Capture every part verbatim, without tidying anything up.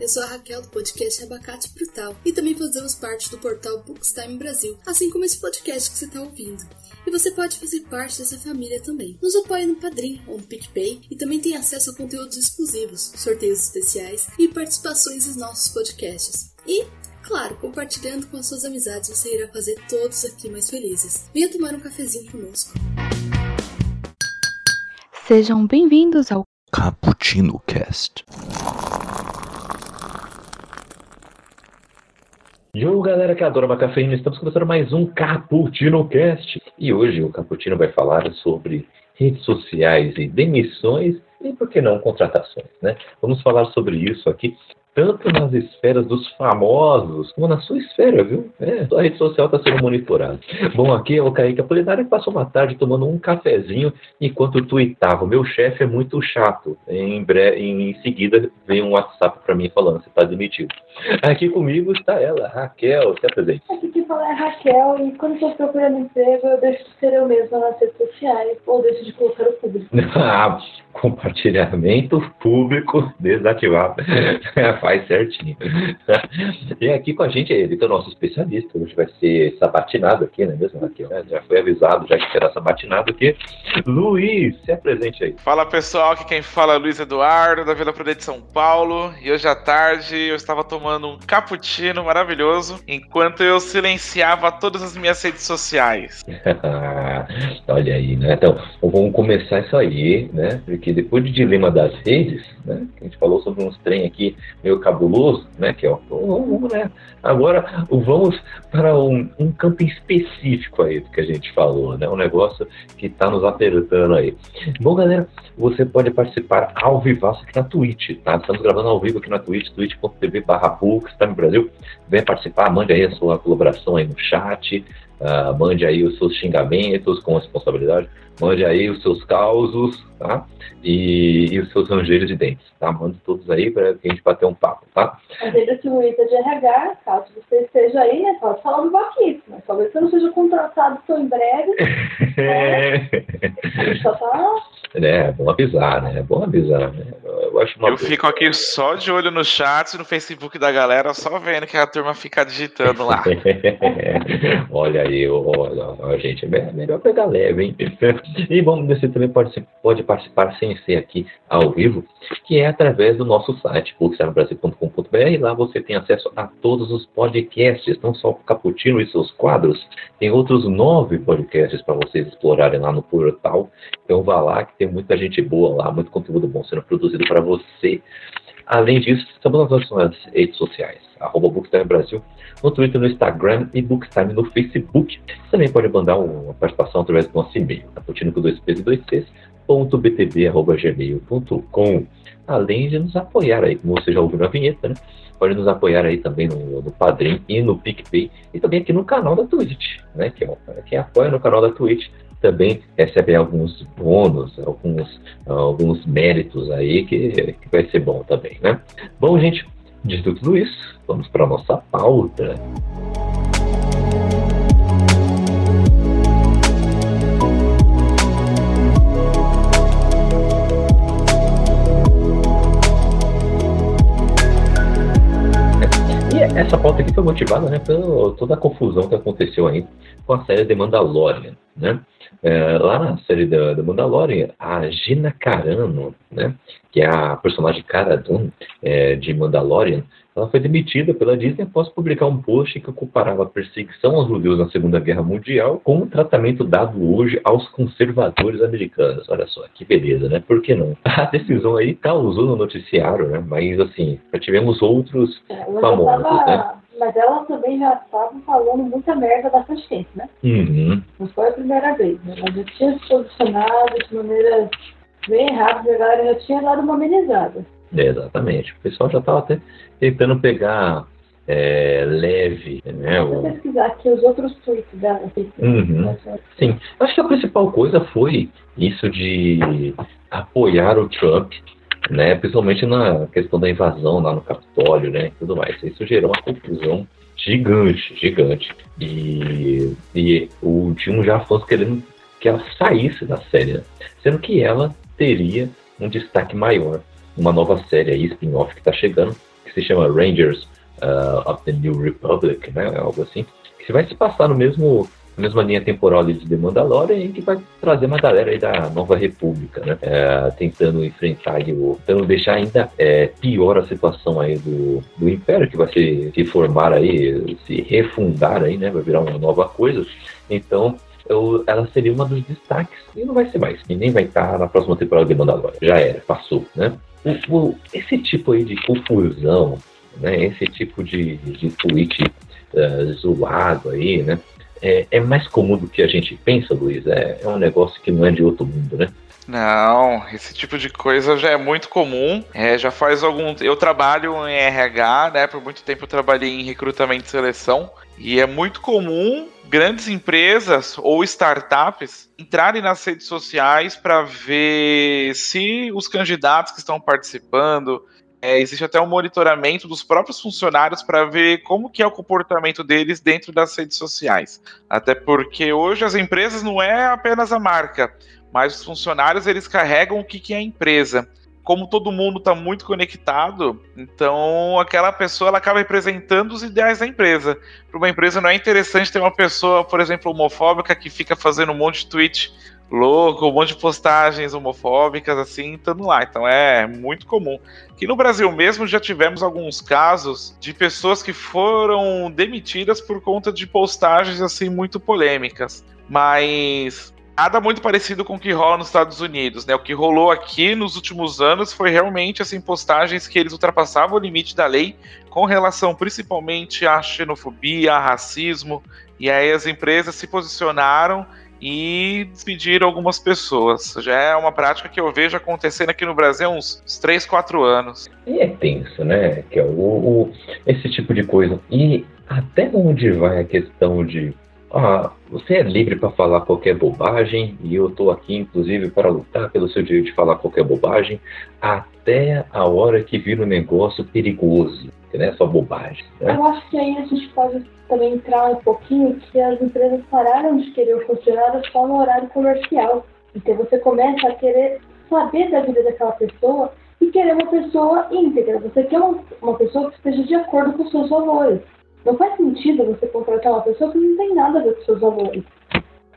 Eu sou a Raquel do podcast Abacate Brutal e também fazemos parte do portal Bookstime Brasil, assim como esse podcast que você está ouvindo. E você pode fazer parte dessa família também. Nos apoia no Padrim ou no PicPay e também tem acesso a conteúdos exclusivos, sorteios especiais e participações nos nossos podcasts. E, claro, compartilhando com as suas amizades, você irá fazer todos aqui mais felizes. Venha tomar um cafezinho conosco. Sejam bem-vindos ao Cappuccino Cast. Yo, galera que adora uma cafeína, estamos começando mais um Cappuccino Cast. E hoje o Cappuccino vai falar sobre redes sociais e demissões e, por que não, contratações, né? Vamos falar sobre isso aqui, tanto nas esferas dos famosos, como na sua esfera, viu? É, a rede social está sendo monitorada. Bom, aqui é o Kaique Apolinário, que passou uma tarde tomando um cafezinho enquanto tuitava. Meu chefe é muito chato. Em, bre... em seguida, veio um WhatsApp para mim falando, você está demitido. Aqui comigo está ela, Raquel, se apresente. Aqui quem fala é Raquel, e quando estou procurando emprego, eu deixo de ser eu mesma nas redes sociais, ou deixo de colocar o público. Ah, compartilhamento público desativado. Faz certinho. E aqui com a gente é ele, que é o nosso especialista. Hoje vai ser sabatinado aqui, não é mesmo, Raquel? Já foi avisado, já que será sabatinado aqui. Luiz, se apresente aí. Fala, pessoal, aqui quem fala é Luiz Eduardo, da Vila Prudente de São Paulo. E hoje à tarde eu estava tomando um cappuccino maravilhoso, enquanto eu silenciava todas as minhas redes sociais. Olha aí, né? Então, vamos começar isso aí, né? Porque depois do dilema das redes, né? A gente falou sobre uns trem aqui meio cabuloso, né, que é, ó, vamos, né, agora vamos para um, um campo específico aí do que a gente falou, né, um negócio que tá nos apertando aí. Bom, galera, você pode participar ao vivaço aqui na Twitch, tá, estamos gravando ao vivo aqui na Twitch, twitch ponto t v barra pux, tá, no Brasil, vem participar, mande aí a sua colaboração aí no chat, uh, mande aí os seus xingamentos com responsabilidade, mande aí os seus causos, tá? E, e os seus rangeres de dentes, tá? Mande todos aí pra que a gente bater um papo, tá? Mande o Twitter de R H, caso você esteja aí, né? Pode falar do Baquito, mas talvez você não seja contratado tão em breve. É. A gente só fala... É, bom avisar, né? É bom avisar, né? Eu, acho uma eu fico aqui só de olho no chat e no Facebook da galera, só vendo que a turma fica digitando lá. Olha aí, olha, gente, é melhor pegar leve, hein? E bom, você também pode, pode participar sem ser aqui ao vivo, que é através do nosso site, puxarabrasil ponto com ponto b r. Lá você tem acesso a todos os podcasts, não só o Cappuccino e seus quadros. Tem outros nove podcasts para vocês explorarem lá no portal. Então vá lá, que tem muita gente boa lá, muito conteúdo bom sendo produzido para você. Além disso, estamos nas nossas redes sociais, arroba Booktime Brasil, no Twitter, no Instagram e Booktime no Facebook. Você também pode mandar uma participação através do nosso e-mail, Potinico dois p dois c c.btv.gmail.com. Além de nos apoiar aí, como você já ouviu na vinheta, né? Pode nos apoiar aí também no, no Padrim e no PicPay e também aqui no canal da Twitch, né? Que, ó, quem apoia no canal da Twitch também recebe alguns bônus, alguns, alguns méritos aí, que, que vai ser bom também, né? Bom, gente, de tudo isso, vamos para a nossa pauta. Essa pauta aqui foi motivada, né, pela toda a confusão que aconteceu aí com a série The Mandalorian, né? É, lá na série da, da Mandalorian, a Gina Carano, né, que é a personagem Cara Dune, é, de Mandalorian, ela foi demitida pela Disney após publicar um post que comparava a perseguição aos judeus na Segunda Guerra Mundial com o tratamento dado hoje aos conservadores americanos. Olha só, que beleza, né? Por que não? A decisão aí causou no noticiário, né? Mas, assim, já tivemos outros é, famosos, tava... né? Mas ela também já estava falando muita merda há bastante tempo, né? Uhum. Não foi a primeira vez, né? Ela já tinha se posicionado de maneira bem rápida, a galera já tinha dado uma amenizada. É, exatamente. O pessoal já estava até tentando pegar é, leve, né? Eu vou pesquisar aqui os outros tweets dela. Uhum. Sim. Acho que a principal coisa foi isso de apoiar o Trump, né, principalmente na questão da invasão lá no Capitólio, né, e tudo mais. Isso gerou uma confusão gigante, gigante. E, e o Timo já foi querendo que ela saísse da série, né? Sendo que ela teria um destaque maior, uma nova série aí, spin-off, que está chegando, que se chama Rangers uh, of the New Republic, né, algo assim, que se vai se passar no mesmo, na mesma linha temporal de The Mandalorian, e que vai trazer uma galera aí da Nova República, né, é, tentando enfrentar, o, tentando deixar ainda é, pior a situação aí do, do Império, que vai se, se formar aí, se refundar aí, né, vai virar uma nova coisa. Então, eu, ela seria uma dos destaques, e não vai ser mais, e nem vai estar na próxima temporada de Mandalorian, já era, passou, né. O, o, esse tipo aí de confusão, né, esse tipo de, de tweet uh, zoado aí, né, é, é mais comum do que a gente pensa, Luiz, é, é um negócio que não é de outro mundo, né? Não, esse tipo de coisa já é muito comum, é, já faz algum... Eu trabalho em R H, né, por muito tempo eu trabalhei em recrutamento e seleção, e é muito comum grandes empresas ou startups entrarem nas redes sociais para ver se os candidatos que estão participando, é, existe até um monitoramento dos próprios funcionários para ver como que é o comportamento deles dentro das redes sociais. Até porque hoje as empresas não é apenas a marca, mas os funcionários eles carregam o que, que é a empresa. Como todo mundo está muito conectado, então aquela pessoa ela acaba representando os ideais da empresa. Para uma empresa não é interessante ter uma pessoa, por exemplo, homofóbica, que fica fazendo um monte de tweet louco, um monte de postagens homofóbicas, assim, estando lá. Então é muito comum. Aqui no Brasil mesmo já tivemos alguns casos de pessoas que foram demitidas por conta de postagens, assim, muito polêmicas. Mas... nada muito parecido com o que rola nos Estados Unidos, né? O que rolou aqui nos últimos anos foi realmente, assim, postagens que eles ultrapassavam o limite da lei com relação principalmente à xenofobia, a racismo, e aí as empresas se posicionaram e despediram algumas pessoas. Já é uma prática que eu vejo acontecendo aqui no Brasil há uns três, quatro anos. E é tenso, né? Que é o, o, esse tipo de coisa. E até onde vai a questão de... ah, você é livre para falar qualquer bobagem, e eu estou aqui, inclusive, para lutar pelo seu direito de falar qualquer bobagem, até a hora que vira um negócio perigoso, que não é só bobagem, né? Eu acho que aí a gente pode também entrar um pouquinho que as empresas pararam de querer o funcionário só no horário comercial. Então você começa a querer saber da vida daquela pessoa e querer uma pessoa íntegra. Você quer uma pessoa que esteja de acordo com os seus valores. Não faz sentido você contratar uma pessoa que não tem nada a ver com seus valores,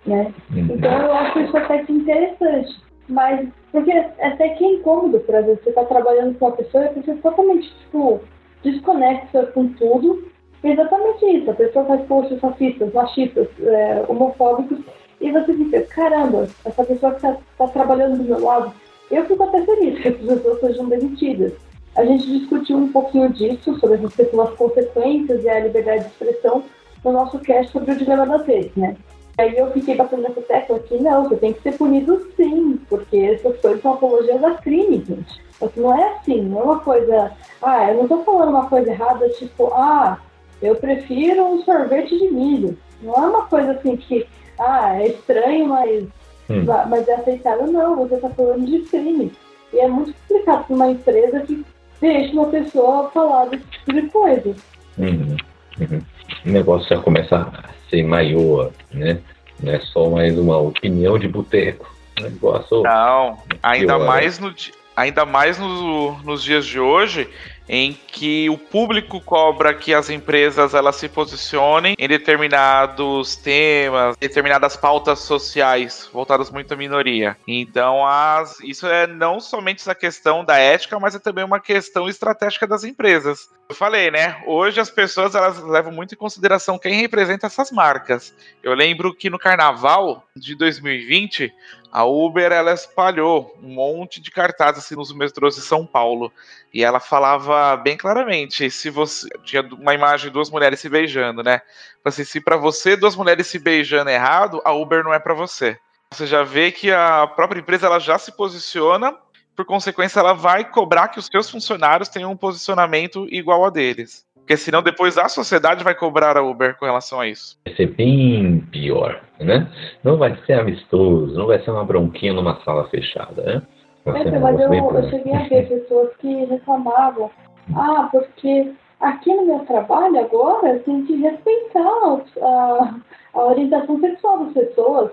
né? Então eu acho isso até interessante, mas porque até que é incômodo, por exemplo, você tá trabalhando com uma pessoa e a pessoa totalmente, tipo, desconecta com tudo. É exatamente isso, a pessoa faz posts racistas, machistas, é, homofóbicos, e você fica, caramba, essa pessoa que tá, tá trabalhando do meu lado, eu fico até feliz que as pessoas sejam demitidas. A gente discutiu um pouquinho disso, sobre as consequências e a liberdade de expressão, no nosso cast sobre o dilema das redes, né? Aí eu fiquei batendo essa tecla aqui, não, você tem que ser punido sim, porque essas coisas são apologias a crime, gente. Mas não é assim, não é uma coisa... ah, eu não tô falando uma coisa errada, tipo, ah, eu prefiro um sorvete de milho. Não é uma coisa assim que, ah, é estranho, mas, hum. mas é aceitável. Não, você tá falando de crime. E é muito complicado para uma empresa que deixa uma pessoa falar desse tipo de coisa. Uhum, uhum. O negócio já começa a ser maior, né? Não é só mais uma opinião de boteco. O negócio... não, ainda pior, mais, né? no, ainda mais no, nos dias de hoje, em que o público cobra que as empresas elas se posicionem em determinados temas, determinadas pautas sociais voltadas muito à minoria. Então, as, isso é não somente essa questão da ética, mas é também uma questão estratégica das empresas. Eu falei, né? Hoje as pessoas elas levam muito em consideração quem representa essas marcas. Eu lembro que no Carnaval de dois mil e vinte, a Uber ela espalhou um monte de cartazes assim, nos metrôs de São Paulo. E ela falava bem claramente, se você tinha uma imagem de duas mulheres se beijando, né? Assim, se para você duas mulheres se beijando é errado, a Uber não é para você. Você já vê que a própria empresa ela já se posiciona, por consequência ela vai cobrar que os seus funcionários tenham um posicionamento igual a deles. Porque senão depois a sociedade vai cobrar a Uber com relação a isso. Vai ser bem pior, né? Não vai ser amistoso, não vai ser uma bronquinha numa sala fechada, né? É, mas eu, eu cheguei a ver pessoas que reclamavam, ah, porque aqui no meu trabalho agora eu tenho que respeitar a, a orientação sexual das pessoas.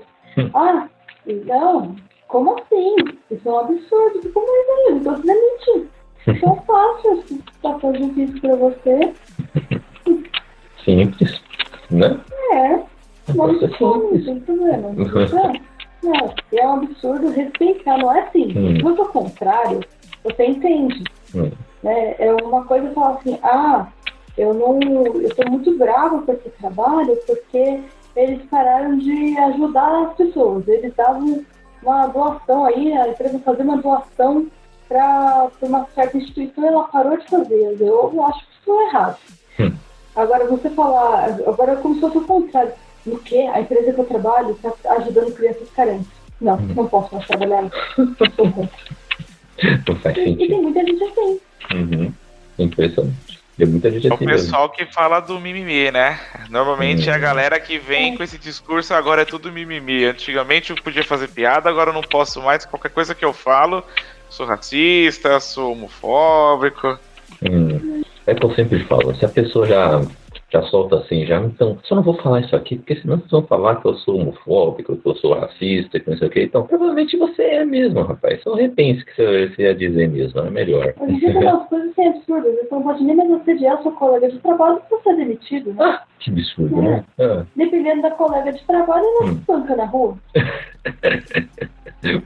Ah, não, como assim? Isso é um absurdo, como é que eu estou se demitindo? Então fácil, tá foi difícil pra você? Simples, né? É. Mas simples, não tem problema. Não, é um absurdo respeitar, não é assim. Hum. Muito ao contrário, você entende. Hum. Né? É uma coisa falar assim, ah, eu não. Eu estou muito brava com esse trabalho porque eles pararam de ajudar as pessoas. Eles davam uma doação aí, a empresa fazia uma doação para uma certa instituição e ela parou de fazer. Eu acho que isso é errado. Hum. Agora você falar, agora é como se fosse o contrário. No que a empresa que eu trabalho está ajudando crianças carentes. Não, hum. não posso mais trabalhar. Não faz sentido. E, e tem muita gente assim. Uhum. Impressionante. Tem muita gente é assim. É o pessoal mesmo que fala do mimimi, né? Normalmente hum. é a galera que vem é. com esse discurso, agora é tudo mimimi. Antigamente eu podia fazer piada, agora eu não posso mais. Qualquer coisa que eu falo, sou racista, sou homofóbico. Hum. É que eu sempre falo, se a pessoa já... já solta assim, já, então, só não vou falar isso aqui, porque senão vocês vão falar que eu sou homofóbico, que eu sou racista, que não sei o que, então, provavelmente você é mesmo, rapaz, só repense que você ia dizer mesmo, é melhor. Hoje em dia tem umas coisas assim absurdas, você não pode nem mais assediar a sua colega de trabalho pra ser demitido, né? Ah, que absurdo, é. né? Ah. Dependendo da colega de trabalho, ela se banca na rua.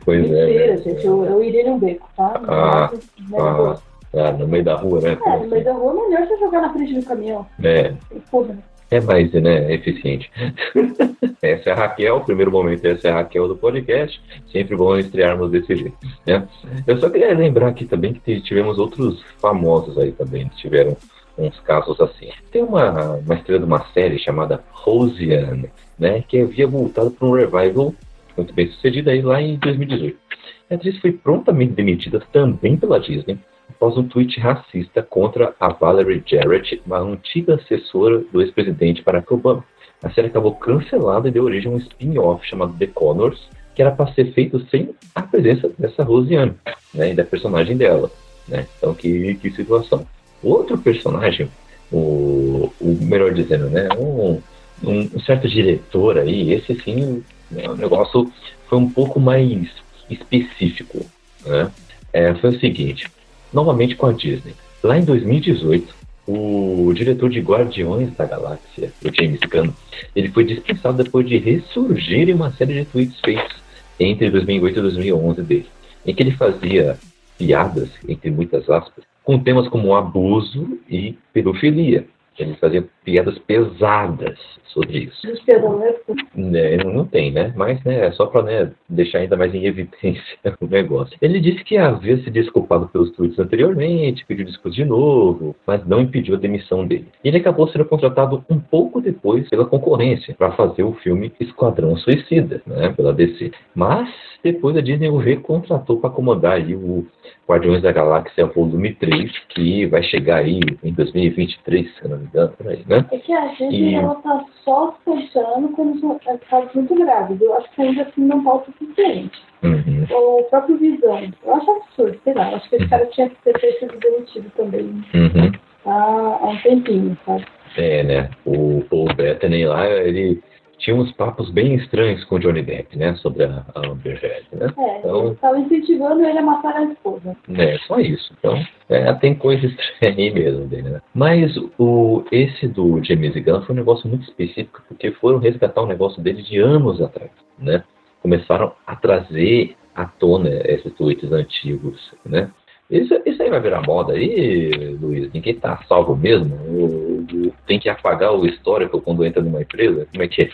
Pois Mentira, é. Mentira, gente, eu, eu iria num beco, tá? Ah, não, não, não, não. ah. Ah, no meio da rua, né? É, no meio da rua é melhor você jogar na frente do caminhão. É. É mais, né, eficiente. Essa é a Raquel, primeiro momento, essa é a Raquel do podcast. Sempre bom estrearmos desse jeito, né? Eu só queria lembrar aqui também que tivemos outros famosos aí também, que tiveram uns casos assim. Tem uma, uma estrela de uma série chamada Roseanne, né? Que havia voltado para um revival muito bem sucedido aí lá em dois mil e dezoito. A atriz foi prontamente demitida também pela Disney após um tweet racista contra a Valerie Jarrett, uma antiga assessora do ex-presidente Barack Obama. A série acabou cancelada e deu origem a um spin-off chamado The Connors, que era para ser feito sem a presença dessa Roseanne, né, e da personagem dela, né? Então, que, que situação. Outro personagem, o, o melhor dizendo, né, um, um, um certo diretor aí, esse sim, né, o negócio foi um pouco mais específico, né? É, foi o seguinte... Novamente com a Disney. Lá em dois mil e dezoito, o diretor de Guardiões da Galáxia, o James Gunn, ele foi dispensado depois de ressurgir em uma série de tweets feitos entre dois mil e oito e dois mil e onze dele, em que ele fazia piadas, entre muitas aspas, com temas como abuso e pedofilia. Ele fazia piadas pesadas sobre isso. Né, não tem, né? Mas né, é só para né, deixar ainda mais em evidência o negócio. Ele disse que havia se desculpado pelos tweets anteriormente, pediu desculpas de novo, mas não impediu a demissão dele. Ele acabou sendo contratado um pouco depois pela concorrência para fazer o filme Esquadrão Suicida, né, pela D C. Mas depois a Disney o recontratou para acomodar aí o Guardiões da Galáxia Volume três, que vai chegar aí em dois mil e vinte e três, se não me engano, por aí, né? É que a Disney e... ela tá só funcionando quando é casos muito graves. Eu acho que ainda assim não tá o suficiente. Uhum. O próprio Visão, eu acho absurdo, sei lá. Eu acho que esse cara tinha que ter sido demitido também. Uhum. Há, há um tempinho, sabe? É, né? O Paul Bettany lá, ele... tinha uns papos bem estranhos com o Johnny Depp, né? Sobre a Amber Heard, né? É, então, estava incentivando ele a matar a esposa. É, só isso. Então, é, tem coisa estranha aí mesmo dele, né? Mas o, esse do James Gunn foi um negócio muito específico, porque foram resgatar um negócio dele de anos atrás, né? Começaram a trazer à tona esses tweets antigos, né? Isso, isso aí vai virar moda aí, Luiz? Ninguém tá salvo mesmo? Eu, eu, tem que apagar o histórico quando entra numa empresa? Como é que é?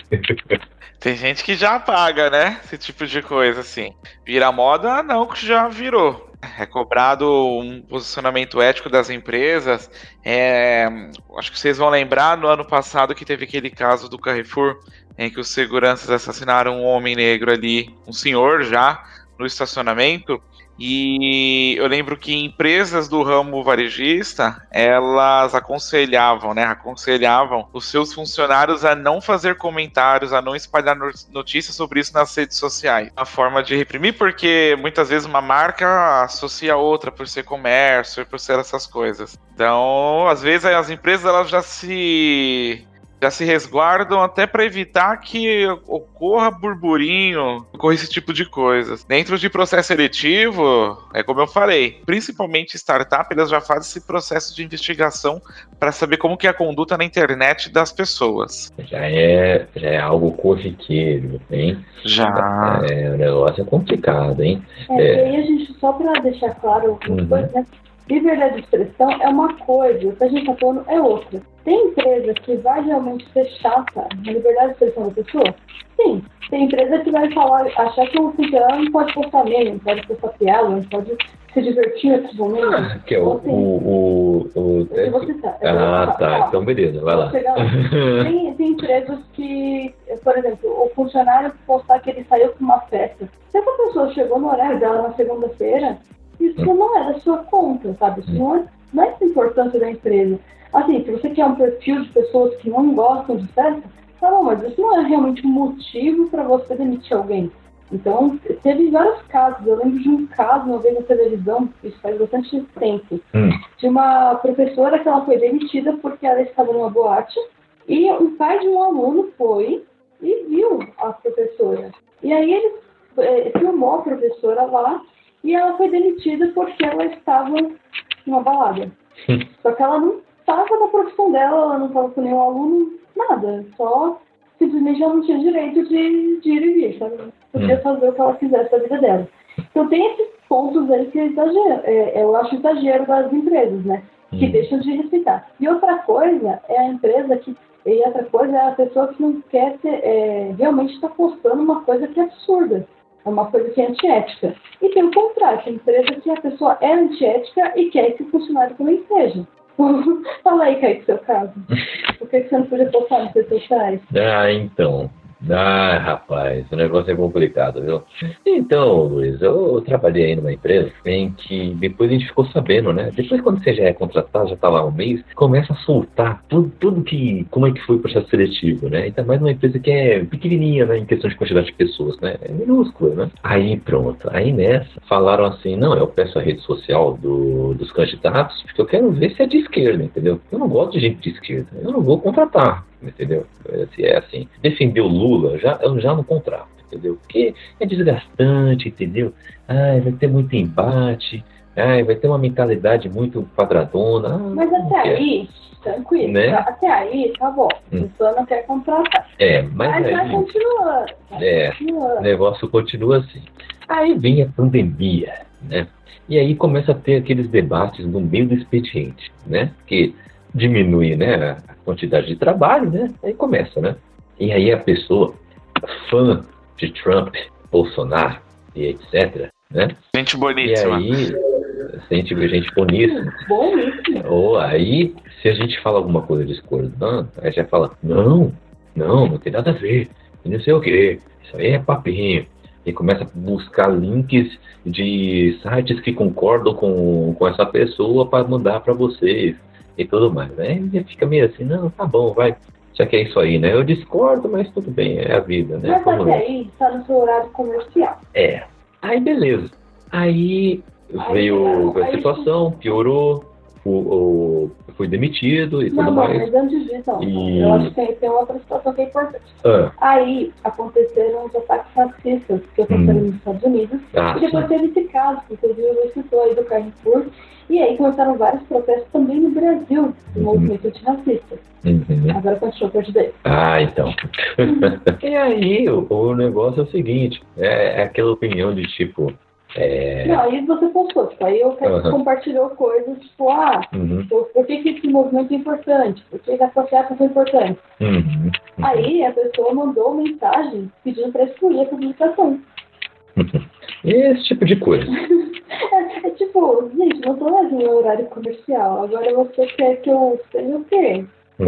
Tem gente que já apaga, né? Esse tipo de coisa, assim. Vira moda, não, que já virou. É cobrado um posicionamento ético das empresas. É, acho que vocês vão lembrar no ano passado que teve aquele caso do Carrefour, em que os seguranças assassinaram um homem negro ali, um senhor já, no estacionamento. E eu lembro que empresas do ramo varejista, elas aconselhavam, né, aconselhavam os seus funcionários a não fazer comentários, a não espalhar notícias sobre isso nas redes sociais. A forma de reprimir, porque muitas vezes uma marca associa a outra por ser comércio, por ser essas coisas. Então, às vezes as empresas elas já se... já se resguardam até para evitar que ocorra burburinho, ocorra esse tipo de coisa. Dentro de processo seletivo, é como eu falei, principalmente startup, elas já fazem esse processo de investigação para saber como que é a conduta na internet das pessoas. Já é, já é algo corriqueiro, hein? Já. É, o negócio é complicado, hein? É, é. E aí a gente, só para deixar claro uma coisa, né? Liberdade de expressão é uma coisa, o que a gente está falando é outra. Tem empresa que vai realmente ser chata na liberdade de expressão da pessoa? Sim. Tem empresa que vai falar, achar que o fulano pode postar meme, pode postar piada, pode se divertir nesses momentos. Ah, que é o... Você, o, o, o é que você tá, é ah, tá. tá. Então, beleza, vai lá. Tem, tem empresas que, por exemplo, o funcionário postar que ele saiu para uma festa. Se essa pessoa chegou no horário dela na segunda-feira, isso não é da sua conta, sabe? Isso não é, não é da importância da empresa. Assim, se você quer um perfil de pessoas que não gostam de festa, tá bom, mas isso não é realmente um motivo para você demitir alguém. Então, teve vários casos. Eu lembro de um caso, uma vez na televisão, isso faz bastante tempo, de uma professora que ela foi demitida porque ela estava numa boate e o pai de um aluno foi e viu a professora. E aí ele eh, filmou a professora lá, e ela foi demitida porque ela estava numa balada. Só que ela não estava na profissão dela, ela não estava com nenhum aluno, nada. Só simplesmente ela não tinha direito de, de ir e vir, sabe? Podia fazer o que ela quisesse da vida dela. Então tem esses pontos aí que é exagero, é, eu acho exagero das empresas, né? Que deixam de respeitar. E outra coisa é a empresa que... E outra coisa é a pessoa que não quer ter, é, realmente está postando uma coisa que é absurda. É uma coisa que é antiética. E tem o contrário, tem empresa que a pessoa é antiética e quer que o funcionário também seja. Fala aí, Kaique, seu caso. Por que você não podia postar nos seus sociais? Ah, então. Ah, rapaz, o negócio é complicado, viu? Então, Luiz, eu trabalhei aí numa empresa em que depois a gente ficou sabendo, né? Depois, quando você já é contratado, já tá lá um mês, começa a soltar tudo, tudo que... Como é que foi o processo seletivo, né? Ainda mais numa empresa que é pequenininha, né? Em questão de quantidade de pessoas, né? É minúscula, né? Aí, pronto. Aí, nessa, falaram assim, não, eu peço a rede social do, dos candidatos porque eu quero ver se é de esquerda, entendeu? Eu não gosto de gente de esquerda. Eu não vou contratar, entendeu? Se é assim. Defender o Lula, já, eu já não contrato, entendeu? Porque é desgastante, entendeu? Ai, vai ter muito embate, ai, vai ter uma mentalidade muito quadradona. Mas até aí, tranquilo, né? Até aí, tá bom. A pessoa hum. não quer contratar. É, mas, mas aí, já continua. Já é, continua. O negócio continua assim. Aí vem a pandemia, né? E aí começa a ter aqueles debates no meio do expediente, né? Porque diminui, né, a quantidade de trabalho, né? Aí começa, né? E aí a pessoa, fã de Trump, Bolsonaro e etcétera, né? Gente boníssima. E aí, sente gente boníssima. Ou aí, se a gente fala alguma coisa discordando, aí já fala, não, não, não tem nada a ver, não sei o quê, isso aí é papinho. E começa a buscar links de sites que concordam com, com essa pessoa para mandar para vocês e tudo mais. Aí fica meio assim, não, tá bom, vai... Já que é isso aí, né? Eu discordo, mas tudo bem, é a vida, né? Mas Como até é? aí, tá no seu horário comercial. É. Aí, beleza. Aí, aí veio aí, a situação, aí... piorou, fui, fui demitido e não, tudo não, mais. Não, mas antes disso, e... eu acho que tem outra situação que é importante. Ah. Aí, aconteceram os ataques racistas que aconteceram hum. nos Estados Unidos. Ah, e depois sim. teve esse caso, que inclusive eu citou aí do Carrefour. E aí começaram vários processos também no Brasil, do uhum. movimento antirracista. Uhum. Agora continua perto dele. Ah, então. E aí, o, o negócio é o seguinte, é, é aquela opinião de tipo... É... Não, aí você postou, tipo, aí eu uhum. compartilhou coisas, tipo, ah, uhum. por, por que, que esse movimento é importante? Por que, que essa festa foi importante? Uhum. Uhum. Aí a pessoa mandou mensagem pedindo para excluir a publicação. Esse tipo de coisa. É, é tipo, gente, não tô mais no meu horário comercial. Agora você quer que eu seja o quê? É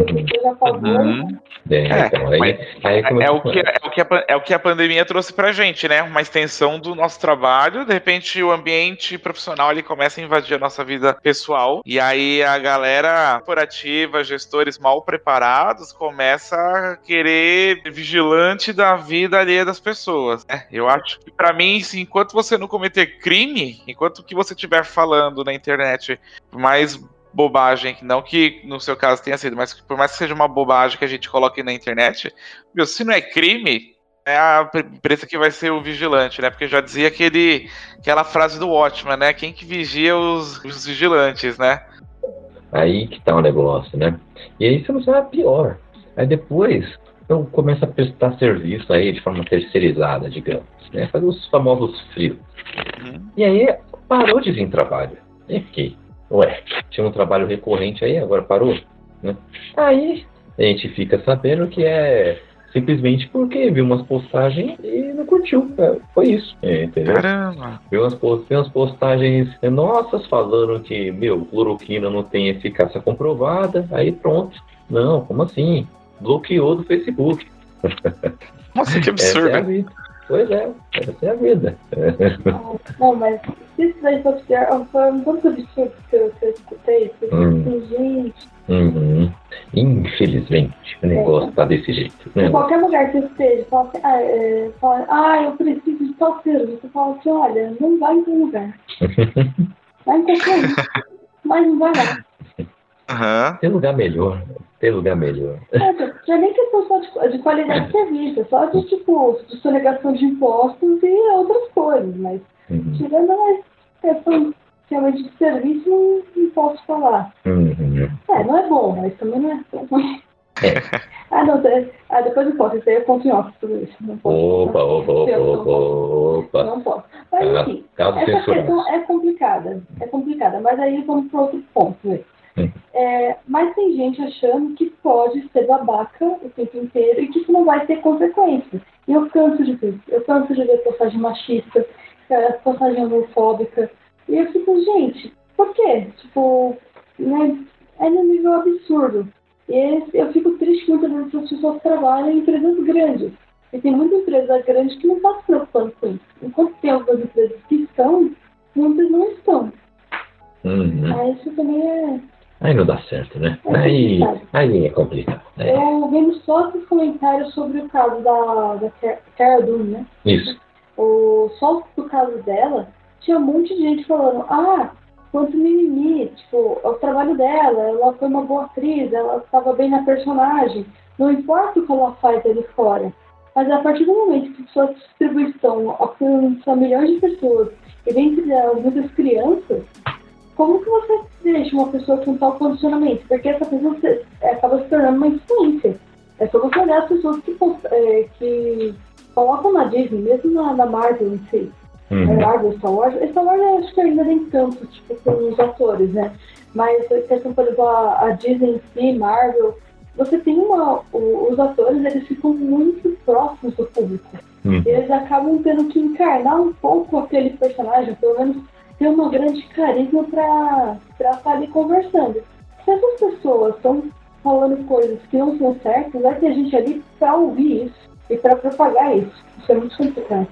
o que a pandemia trouxe pra gente, né? Uma extensão do nosso trabalho. De repente o ambiente profissional ele começa a invadir a nossa vida pessoal. E aí a galera corporativa, gestores mal preparados, começa a querer vigilante da vida alheia das pessoas, né? Eu acho que pra mim, se, enquanto você não cometer crime, enquanto que você estiver falando na internet mais bobagem, não que no seu caso tenha sido, mas por mais que seja uma bobagem que a gente coloque na internet, meu, se não é crime, é a empresa que vai ser o vigilante, né? Porque já dizia aquele, aquela frase do Watchman, né? Quem que vigia os, os vigilantes, né? Aí que tá o negócio, né? E aí você não sabe, pior. Aí depois eu começo a prestar serviço aí de forma terceirizada, digamos, né? Fazer os famosos frios. Uhum. E aí parou de vir trabalho. E fiquei, ué, tinha um trabalho recorrente aí, agora parou, né? Aí a gente fica sabendo que é simplesmente porque viu umas postagens e não curtiu, foi isso, entendeu? Caramba! Viu umas, post- umas postagens nossas falando que, meu, cloroquina não tem eficácia comprovada, aí pronto. Não, como assim? Bloqueou do Facebook. Nossa, que absurdo! Essa é a vida. Pois é, essa é a vida. Não, não, mas isso daí foi pior, foi um tanto absurdo que eu, que eu escutei, porque hum. gente... Uhum. Infelizmente, o negócio é. tá desse jeito. Né? Em qualquer lugar que esteja, fala assim, ah, é, fala, ah, eu preciso de tal serviço. Fala assim, olha, não vai em nenhum lugar. Vai em qualquer lugar, mas não vai lá. Uhum. Tem lugar melhor, tem lugar melhor. É, já nem questão só de, de qualidade de serviço, só de, tipo, de sonegação de impostos e outras coisas, mas uhum. tirando a questão realmente de serviço, não, não posso falar. Uhum. É, não é bom, mas também não é bom. É. Ah, não, ah, depois eu posso, isso aí eu conto em off tudo isso. Não posso, opa, não, opa, opa, não opa, posso, opa. Não posso. Mas enfim, ah, essa questão é complicada, é complicada, mas aí vamos para outro ponto, né? É, mas tem gente achando que pode ser babaca o tempo inteiro e que isso não vai ter consequências. E eu canso de ver, eu canso de ver postagem machista, postagem homofóbica. E eu fico, gente, por quê? Tipo, né, é num nível absurdo. E eu fico triste muitas vezes que as pessoas trabalham em empresas grandes. E tem muita empresa grande que não está se preocupando com isso. Enquanto tem algumas empresas que estão, muitas não estão. Uhum. Aí isso também é. Aí não dá certo, né? É aí, aí é complicado. É. Eu vendo só os comentários sobre o caso da, da Cara Dune, né? Isso. O, só do caso dela, tinha um monte de gente falando, ah, quanto mimimi, tipo, é o trabalho dela, ela foi uma boa atriz, ela estava bem na personagem, não importa o que ela faz ali fora. Mas a partir do momento que sua distribuição alcança milhões de pessoas e dentre elas muitas crianças, como que você deixa uma pessoa com tal condicionamento? Porque essa pessoa se, acaba se tornando uma influência. É só você olhar as pessoas que, é, que colocam na Disney, mesmo na, na Marvel em si. Uhum. Na Marvel, Star Wars. Star Wars eu acho que ainda nem tanto, tipo, com os atores, né? Mas, questão, por exemplo, a, a Disney em si, Marvel, você tem uma... O, os atores, eles ficam muito próximos do público. Uhum. Eles acabam tendo que encarnar um pouco aquele personagem, pelo menos... tem uma grande carisma para estar ali conversando. Se essas pessoas estão falando coisas que não são certas, vai ter gente ali para ouvir isso e para propagar isso. Isso é muito complicado.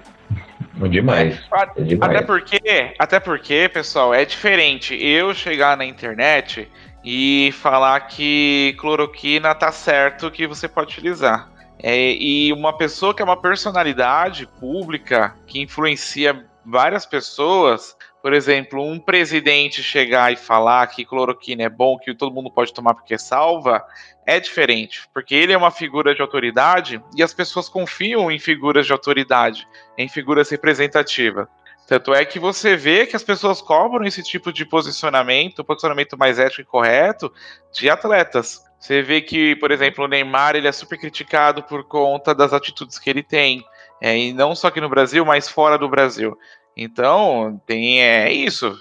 Demais. É demais. Até porque, até porque, pessoal, é diferente eu chegar na internet e falar que cloroquina tá certo que você pode utilizar. É, e uma pessoa que é uma personalidade pública que influencia várias pessoas... Por exemplo, um presidente chegar e falar que cloroquina é bom, que todo mundo pode tomar porque salva, é diferente, porque ele é uma figura de autoridade e as pessoas confiam em figuras de autoridade, em figuras representativas. Tanto é que você vê que as pessoas cobram esse tipo de posicionamento, posicionamento mais ético e correto, de atletas. Você vê que, por exemplo, o Neymar, ele é super criticado por conta das atitudes que ele tem, é, e não só aqui no Brasil, mas fora do Brasil. Então, tem é isso.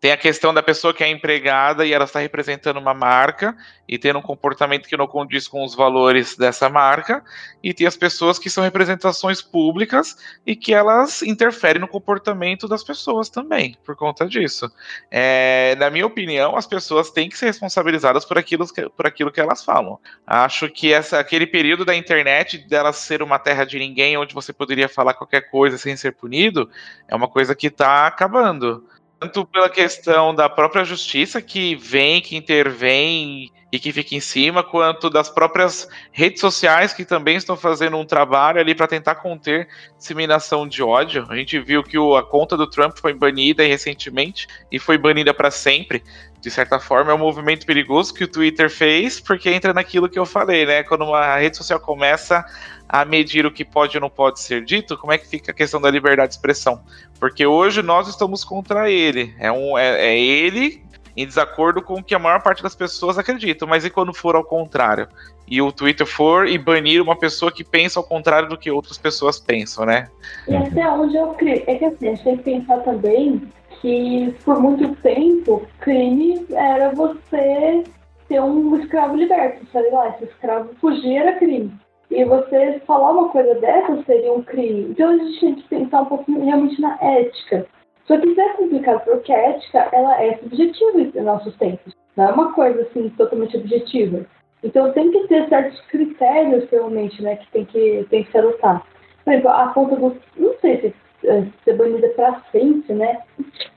Tem a questão da pessoa que é empregada e ela está representando uma marca e tendo um comportamento que não condiz com os valores dessa marca, e tem as pessoas que são representações públicas e que elas interferem no comportamento das pessoas também, por conta disso. É, na minha opinião, as pessoas têm que ser responsabilizadas por aquilo que, por aquilo que elas falam. Acho que essa, aquele período da internet, dela ser uma terra de ninguém, onde você poderia falar qualquer coisa sem ser punido, é uma coisa que está acabando. Tanto pela questão da própria justiça que vem, que intervém e que fica em cima, quanto das próprias redes sociais, que também estão fazendo um trabalho ali para tentar conter disseminação de ódio. A gente viu que o, a conta do Trump foi banida recentemente e foi banida para sempre. De certa forma, é um movimento perigoso que o Twitter fez, porque entra naquilo que eu falei, né? Quando uma rede social começa a medir o que pode ou não pode ser dito, como é que fica a questão da liberdade de expressão? Porque hoje nós estamos contra ele. É, um, é, é ele... em desacordo com o que a maior parte das pessoas acreditam, mas e quando for ao contrário? E o Twitter for e banir uma pessoa que pensa ao contrário do que outras pessoas pensam, né? É até onde eu creio. É que assim, a gente tem que pensar também que por muito tempo, crime era você ter um escravo liberto, sabe lá? Se o escravo fugir era crime. E você falar uma coisa dessa seria um crime. Então a gente tem que pensar um pouco realmente na ética. Só que isso é complicado, porque a ética ela é subjetiva em nossos tempos. Não é uma coisa assim totalmente objetiva. Então tem que ter certos critérios realmente, né, que tem que, tem que se adotar. Por exemplo, a conta do... não sei se ser se banida pra sempre, né?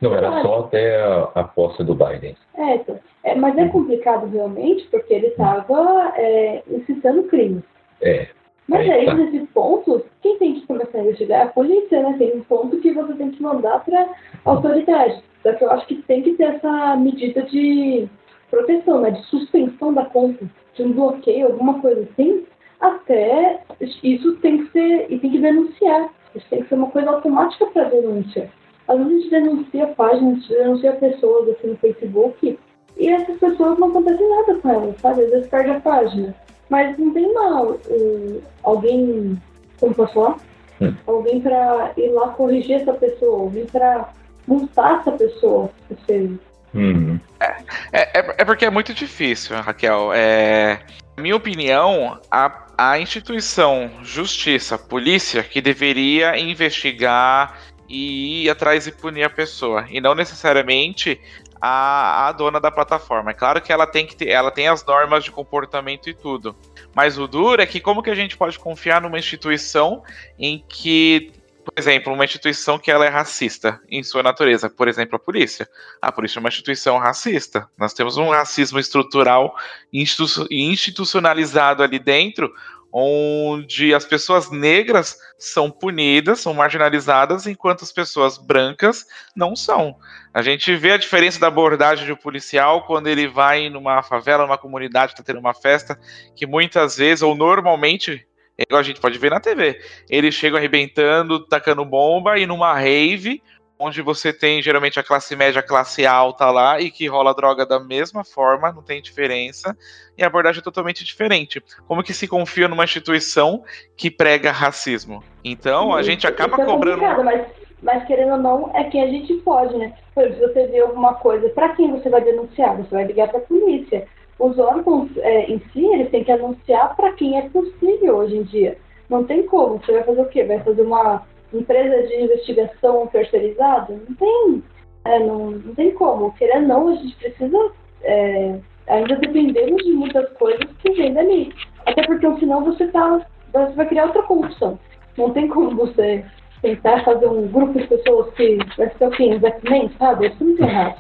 Não, era mas, só até a, a posse do Biden. É, então, é, mas é complicado realmente, porque ele estava é, incitando crime. É. Mas aí, nesse ponto, quem tem que começar a investigar é a polícia, né? Tem um ponto que você tem que mandar para a autoridade. Só que eu acho que tem que ter essa medida de proteção, né? De suspensão da conta, de um bloqueio, alguma coisa assim. Até isso tem que ser, e tem que denunciar. Isso tem que ser uma coisa automática para denúncia. Às vezes a gente denuncia páginas, a gente denuncia pessoas assim no Facebook, e essas pessoas não acontecem nada com elas, sabe? Às vezes perde a página. Mas não tem uma, um, alguém, como posso falar? Hum. Alguém para ir lá corrigir essa pessoa, alguém para multar essa pessoa. Hum. É, é, é porque é muito difícil, Raquel. É, na minha opinião, a, a instituição justiça, polícia, que deveria investigar e ir atrás e punir a pessoa, e não necessariamente... A, a dona da plataforma. É claro que ela tem que ter, ela tem as normas de comportamento e tudo. Mas o duro é que como que a gente pode confiar numa instituição em que, por exemplo, uma instituição que ela é racista em sua natureza, por exemplo, a polícia. A polícia é uma instituição racista. Nós temos um racismo estrutural e institucionalizado ali dentro, onde as pessoas negras são punidas, são marginalizadas, enquanto as pessoas brancas não são. A gente vê a diferença da abordagem de um policial quando ele vai numa favela, numa comunidade, está tendo uma festa, que muitas vezes, ou normalmente, igual a gente pode ver na T V, ele chega arrebentando, tacando bomba, e numa rave, onde você tem geralmente a classe média, a classe alta lá, e que rola droga da mesma forma, não tem diferença, e a abordagem é totalmente diferente. Como que se confia numa instituição que prega racismo? Então, a gente acaba cobrando... Mas, mas querendo ou não, é quem a gente pode, né? Por exemplo, você vê alguma coisa, pra quem você vai denunciar? Você vai ligar pra polícia. Os órgãos é, em si, eles têm que anunciar pra quem é possível hoje em dia. Não tem como. Você vai fazer o quê? Vai fazer uma... empresa de investigação terceirizada, não tem, é, não, não tem como. Querendo ou não, a gente precisa é, ainda dependemos de muitas coisas que vem dali. Até porque, senão, você, tá, você vai criar outra corrupção. Não tem como você tentar fazer um grupo de pessoas que vai ser o quê? Exatamente, sabe? Isso não tem errado.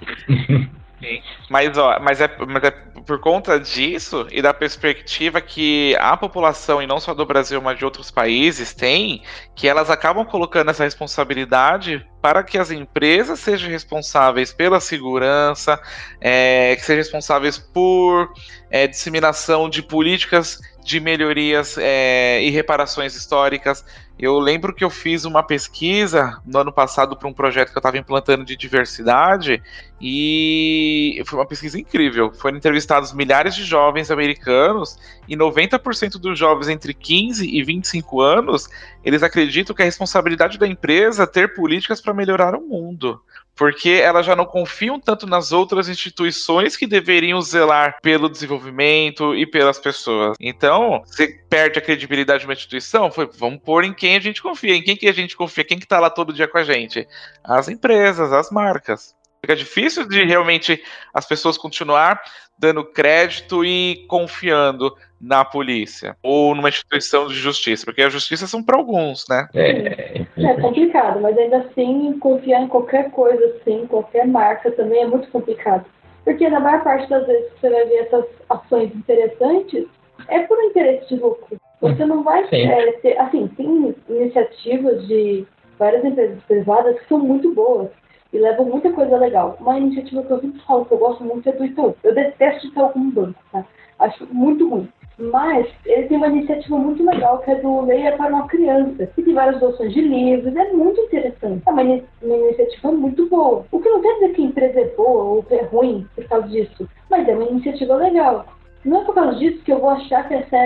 Sim. Mas, ó, mas, é, mas é por conta disso e da perspectiva que a população, e não só do Brasil, mas de outros países, tem, que elas acabam colocando essa responsabilidade para que as empresas sejam responsáveis pela segurança, é, que sejam responsáveis por é, disseminação de políticas de melhorias é, e reparações históricas. Eu lembro que eu fiz uma pesquisa no ano passado para um projeto que eu estava implantando de diversidade, e foi uma pesquisa incrível. Foram entrevistados milhares de jovens americanos, e noventa por cento dos jovens entre quinze e vinte e cinco anos, eles acreditam que é a responsabilidade da empresa ter políticas para melhorar o mundo, porque elas já não confiam tanto nas outras instituições que deveriam zelar pelo desenvolvimento e pelas pessoas. Então, você perde a credibilidade de uma instituição, foi, vamos pôr em quem a gente confia. Em quem que a gente confia? Quem que tá lá todo dia com a gente? As empresas, as marcas. Fica difícil de realmente as pessoas continuar dando crédito e confiando na polícia ou numa instituição de justiça, porque a justiça são para alguns, né? É, é complicado, mas ainda assim, confiar em qualquer coisa, assim, qualquer marca também é muito complicado. Porque na maior parte das vezes que você vai ver essas ações interessantes, é por um interesse de lucro. Você não vai é, ter... Assim, tem iniciativas de várias empresas privadas que são muito boas e levam muita coisa legal. Uma iniciativa que eu sempre falo, que eu gosto muito, é do Itaú. Eu detesto Itaú como banco, tá? Acho muito ruim. Mas ele tem uma iniciativa muito legal, que é do Leia para uma Criança, que tem várias doações de livros, é muito interessante. É uma, in- uma iniciativa muito boa. O que não quer dizer que a empresa é boa ou que é ruim por causa disso, mas é uma iniciativa legal. Não é por causa disso que eu vou achar que essa,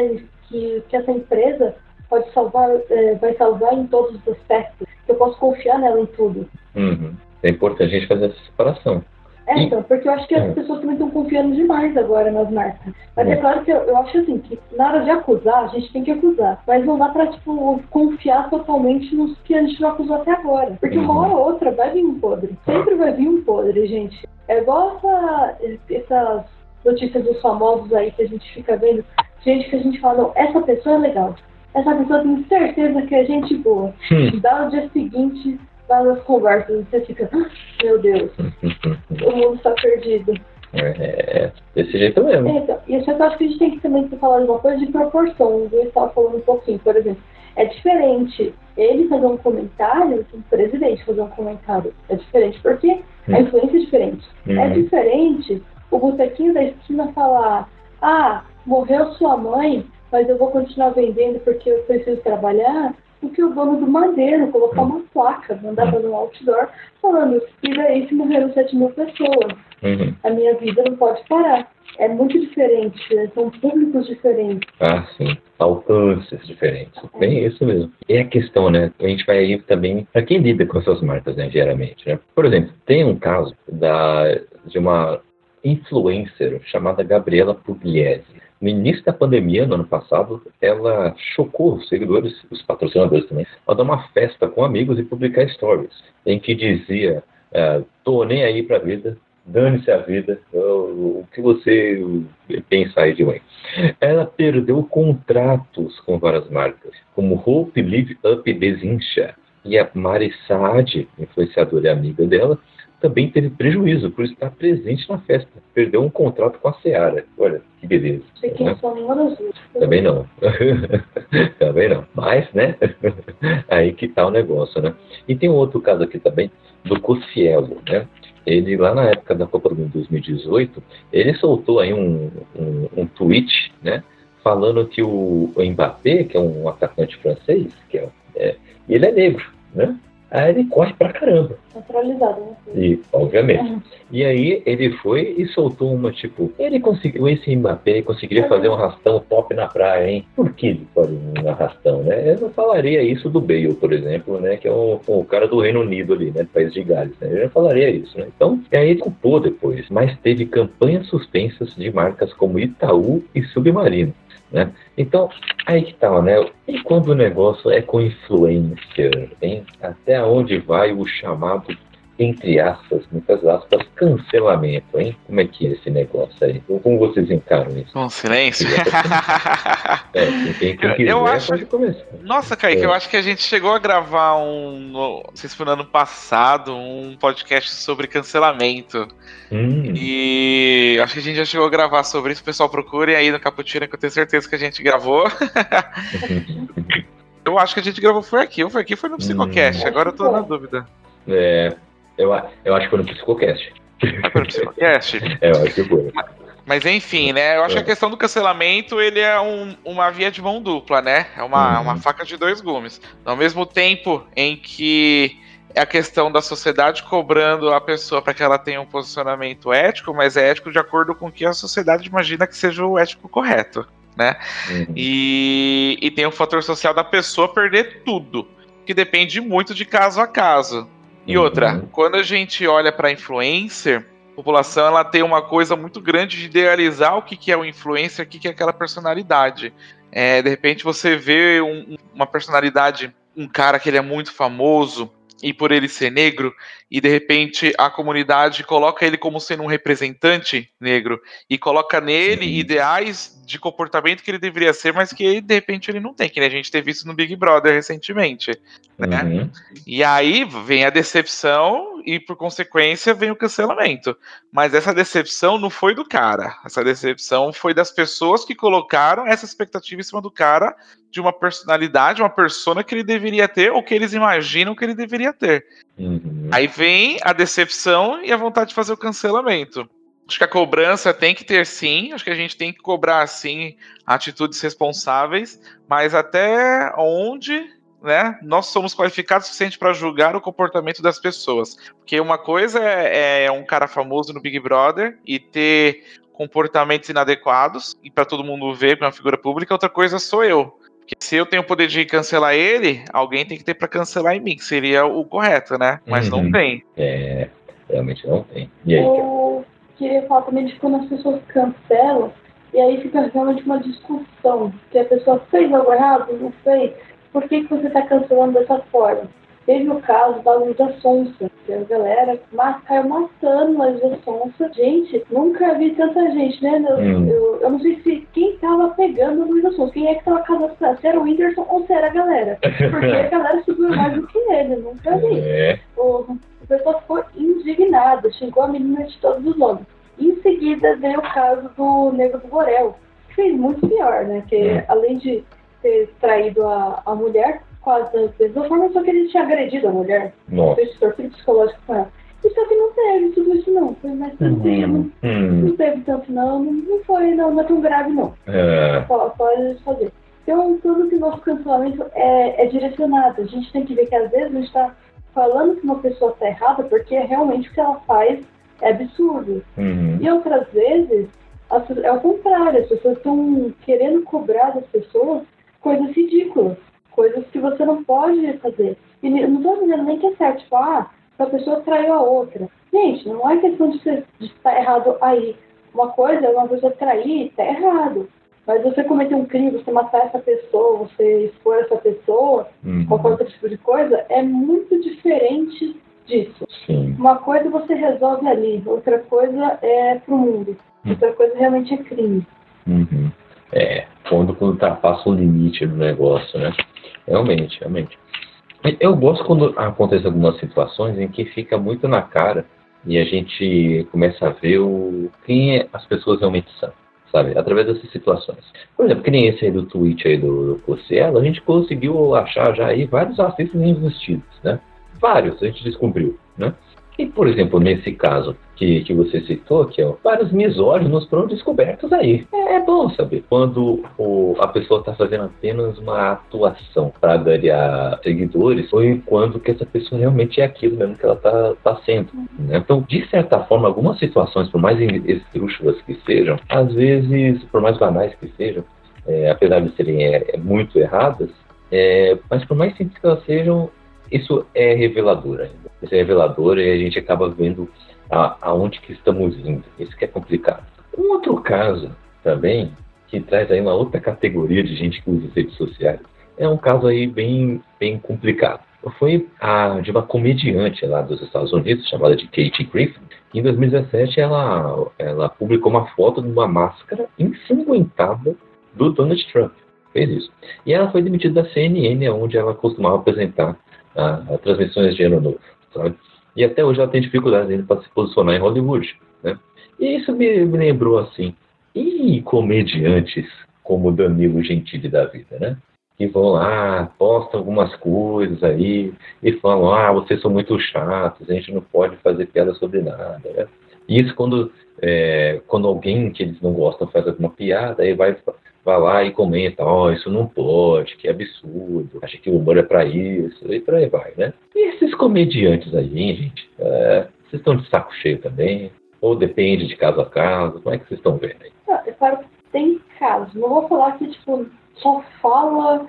que, que essa empresa pode salvar, é, vai salvar em todos os aspectos, que eu posso confiar nela em tudo. Uhum. É importante a gente fazer essa separação. É, então, porque eu acho que as pessoas também estão confiando demais agora nas marcas. Mas é claro que eu, eu acho assim, que na hora de acusar, a gente tem que acusar. Mas não dá pra, tipo, confiar totalmente nos que a gente não acusou até agora. Porque uma hora ou outra vai vir um podre. Sempre vai vir um podre, gente. É igual essa, essas notícias dos famosos aí que a gente fica vendo. Gente que a gente fala, não, essa pessoa é legal. Essa pessoa tem certeza que é gente boa. Hum. Dá no dia seguinte... nas conversas, você fica, meu Deus, o mundo está perdido. É, desse jeito mesmo. É, então, e eu acho que a gente tem que também falar de uma coisa de proporção, eu estava falando um pouquinho, por exemplo, é diferente ele fazer um comentário, o presidente fazer um comentário, é diferente, porque a influência é diferente. Uhum. É diferente o botequinho da esquina falar, ah, morreu sua mãe, mas eu vou continuar vendendo porque eu preciso trabalhar, do que o dono do Madeiro colocar uma placa, mandava num outdoor, falando, e daí se morreram sete mil pessoas. Uhum. A minha vida não pode parar. É muito diferente, né? São públicos diferentes. Ah, sim. Alcances diferentes. É. Bem isso mesmo. E a questão, né? A gente vai aí também para quem lida com essas marcas, né, diariamente, né? Por exemplo, tem um caso da, de uma influencer chamada Gabriela Pugliese. No início da pandemia, no ano passado, ela chocou os seguidores, os patrocinadores também, ao dar uma festa com amigos e publicar stories, em que dizia, ah, tô nem aí pra vida, dane-se a vida, o que você pensa aí de mãe. Ela perdeu contratos com várias marcas, como Hope Live Up Desincha, e a Mari Saad, influenciadora e amiga dela, também teve prejuízo por estar presente na festa. Perdeu um contrato com a Seara. Olha, que beleza. Fiquei né? só Também não. Também não. Mas, né? Aí que tá o negócio, né? E tem um outro caso aqui também, do Cossiello, né? Ele, lá na época da Copa do Mundo dois mil e dezoito, ele soltou aí um, um, um tweet, né? Falando que o Mbappé, que é um atacante francês, que é, é, ele é negro, né? Aí ele corre pra caramba. Naturalizado, né? E, obviamente. Uhum. E aí ele foi e soltou uma, tipo... Ele conseguiu, esse Mbappé conseguiria uhum. fazer um arrastão top na praia, hein? Por que ele faz um arrastão, né? Eu não falaria isso do Bale, por exemplo, né? Que é o, o cara do Reino Unido ali, né? Do País de Gales, né? Eu não falaria isso, né? Então, e aí ele culpou depois. Mas teve campanhas suspensas de marcas como Itaú e Submarino, né? Então, aí que tá, né? E quando o negócio é com influencer, hein? Até onde vai o chamado, entre aspas, muitas aspas, cancelamento, hein? Como é que é esse negócio aí? Como vocês encaram isso? Um silêncio? É, quem, quem quiser, eu acho... pode começar. Nossa, Kaique, é. eu acho que a gente chegou a gravar um, não sei se foi no ano passado, um podcast sobre cancelamento. Hum. E acho que a gente já chegou a gravar sobre isso, pessoal, procurem aí no Cappuccino, que eu tenho certeza que a gente gravou. Eu acho que a gente gravou foi aqui, ou foi aqui, foi no Psicocast, hum. agora eu tô na dúvida. É... Eu, eu acho que foi no Psicocast. Ah, foi no Psicocast? É, eu acho que foi. Mas, mas enfim, né? Eu acho é. que a questão do cancelamento, ele é um, uma via de mão dupla, né? É uma, uhum. uma faca de dois gumes. Ao mesmo tempo em que é a questão da sociedade cobrando a pessoa para que ela tenha um posicionamento ético, mas é ético de acordo com o que a sociedade imagina que seja o ético correto, né? Uhum. E, e tem o fator social da pessoa perder tudo, que depende muito de caso a caso. E outra, uhum. quando a gente olha para influencer, a população ela tem uma coisa muito grande de idealizar o que, que é o influencer, o que, que é aquela personalidade. É, de repente você vê um, uma personalidade, um cara que ele é muito famoso, e por ele ser negro, e de repente a comunidade coloca ele como sendo um representante negro, e coloca nele Sim. ideais de comportamento que ele deveria ser, mas que de repente ele não tem, que a gente teve isso no Big Brother recentemente, né? Uhum. E aí vem a decepção e, por consequência, vem o cancelamento. Mas essa decepção não foi do cara. Essa decepção foi das pessoas que colocaram essa expectativa em cima do cara, de uma personalidade, uma persona que ele deveria ter, ou que eles imaginam que ele deveria ter. Uhum. Aí vem a decepção e a vontade de fazer o cancelamento. Acho que a cobrança tem que ter, sim. Acho que a gente tem que cobrar, sim, atitudes responsáveis. Mas até onde... Né? Nós somos qualificados o suficiente para julgar o comportamento das pessoas. Porque uma coisa é, é um cara famoso no Big Brother e ter comportamentos inadequados e para todo mundo ver com uma figura pública, outra coisa sou eu. Porque se eu tenho o poder de cancelar ele, alguém tem que ter para cancelar em mim, que seria o correto, né? Mas uhum. não tem. É, realmente não tem. E aí, eu queria falar também de quando as pessoas cancelam e aí fica realmente uma discussão. Se a pessoa fez algo errado, não fez. Por que, que você está cancelando dessa forma? Teve o caso da Luísa Sonsa, que a galera caiu matando a Luísa Sonsa. Gente, nunca vi tanta gente, né? Eu, hum. eu, eu não sei se quem estava pegando a Luísa Sonsa, quem é que estava casando com ela, se era o Whindersson ou se era a galera. Porque a galera subiu mais do que ele, nunca vi. É. O, o pessoal ficou indignado, xingou a menina de todos os nomes. Em seguida veio o caso do Nego do Borel, que fez muito pior, né? Que além de... ter traído a, a mulher quase das mesmas formas, só que ele tinha agredido a mulher. Nossa. Fez tortura psicológico com ela. Isso aqui não teve tudo isso não, foi mais tranquilo. Uhum. Não, não teve tanto não, não foi não, não é tão grave não. É. Só, só a gente fazer. Então tudo que o nosso cancelamento é, é direcionado. A gente tem que ver que às vezes a gente está falando que uma pessoa está errada porque realmente o que ela faz é absurdo. Uhum. E outras vezes é o contrário, as pessoas estão querendo cobrar das pessoas coisas ridículas, coisas que você não pode fazer. E não estou dizendo nem que é certo, tipo, ah, a pessoa traiu a outra. Gente, não é questão de, ser, de estar errado aí. Uma coisa é uma pessoa trair, está errado. Mas você cometer um crime, você matar essa pessoa, você expor essa pessoa, uhum. qualquer outro tipo de coisa, é muito diferente disso. Sim. Uma coisa você resolve ali, outra coisa é pro mundo. Uhum. Outra coisa realmente é crime. Uhum. É, quando, quando ultrapassa o limite do negócio, né? Realmente, realmente. Eu gosto quando acontece algumas situações em que fica muito na cara e a gente começa a ver o, quem as pessoas realmente são, sabe? Através dessas situações. Por exemplo, que nem esse aí do tweet aí do, do Cossiello, a gente conseguiu achar já aí vários racistas investidos, né? Vários, a gente descobriu, né? E, por exemplo, nesse caso que, que você citou, que ó, vários misóginos foram descobertos aí. É, é bom saber quando o, a pessoa está fazendo apenas uma atuação para ganhar seguidores ou quando que essa pessoa realmente é aquilo mesmo que ela está tá sendo. Né? Então, de certa forma, algumas situações, por mais esdrúxulas que sejam, às vezes, por mais banais que sejam, é, apesar de serem é, é muito erradas, é, mas por mais simples que elas sejam, isso é revelador ainda. Isso é revelador e a gente acaba vendo a, aonde que estamos indo. Isso que é complicado. Um outro caso também, que traz aí uma outra categoria de gente que usa as redes sociais, é um caso aí bem, bem complicado. Foi a, de uma comediante lá dos Estados Unidos, chamada de Kathy Griffin. Em dois mil e dezessete, ela, ela publicou uma foto de uma máscara ensanguentada do Donald Trump. Fez isso. E ela foi demitida da C N N, onde ela costumava apresentar A, a transmissões de ano novo, sabe? E até hoje ela tem dificuldade ainda para se posicionar em Hollywood, né? E isso me, me lembrou assim, e comediantes como Danilo Gentili da vida, né? Que vão lá, postam algumas coisas aí e falam, ah, vocês são muito chatos, a gente não pode fazer piada sobre nada, né? E isso quando, é, quando alguém que eles não gostam faz alguma piada, aí vai... vai lá e comenta, ó, oh, isso não pode, que absurdo, acha que o humor é pra isso, e por aí vai, né? E esses comediantes aí, gente, é, vocês estão de saco cheio também? Ou depende de caso a caso, como é que vocês estão vendo aí? Ah, eu paro, tem casos, não vou falar que, tipo, só fala,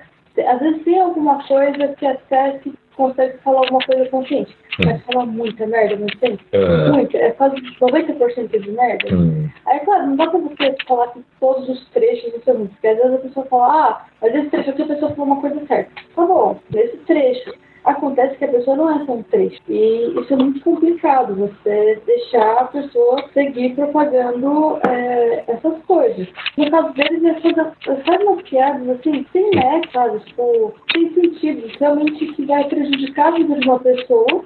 às vezes tem alguma coisa que até que consegue falar alguma coisa consciente, hum. mas fala muita merda, não sei, ah. muita, é quase noventa por cento de merda. Hum. Aí, claro, não dá pra você falar que todos os trechos do seu mundo, porque às vezes a pessoa fala, ah, mas esse trecho aqui a pessoa falou uma coisa certa. Tá bom, nesse trecho. acontece que a pessoa não é tão triste. E isso é muito complicado, você deixar a pessoa seguir propagando é, essas coisas. No caso deles, é toda, sabe, umas piadas assim, sem né, sabe? Tipo, sem sentido, realmente que vai prejudicar a vida de uma pessoa,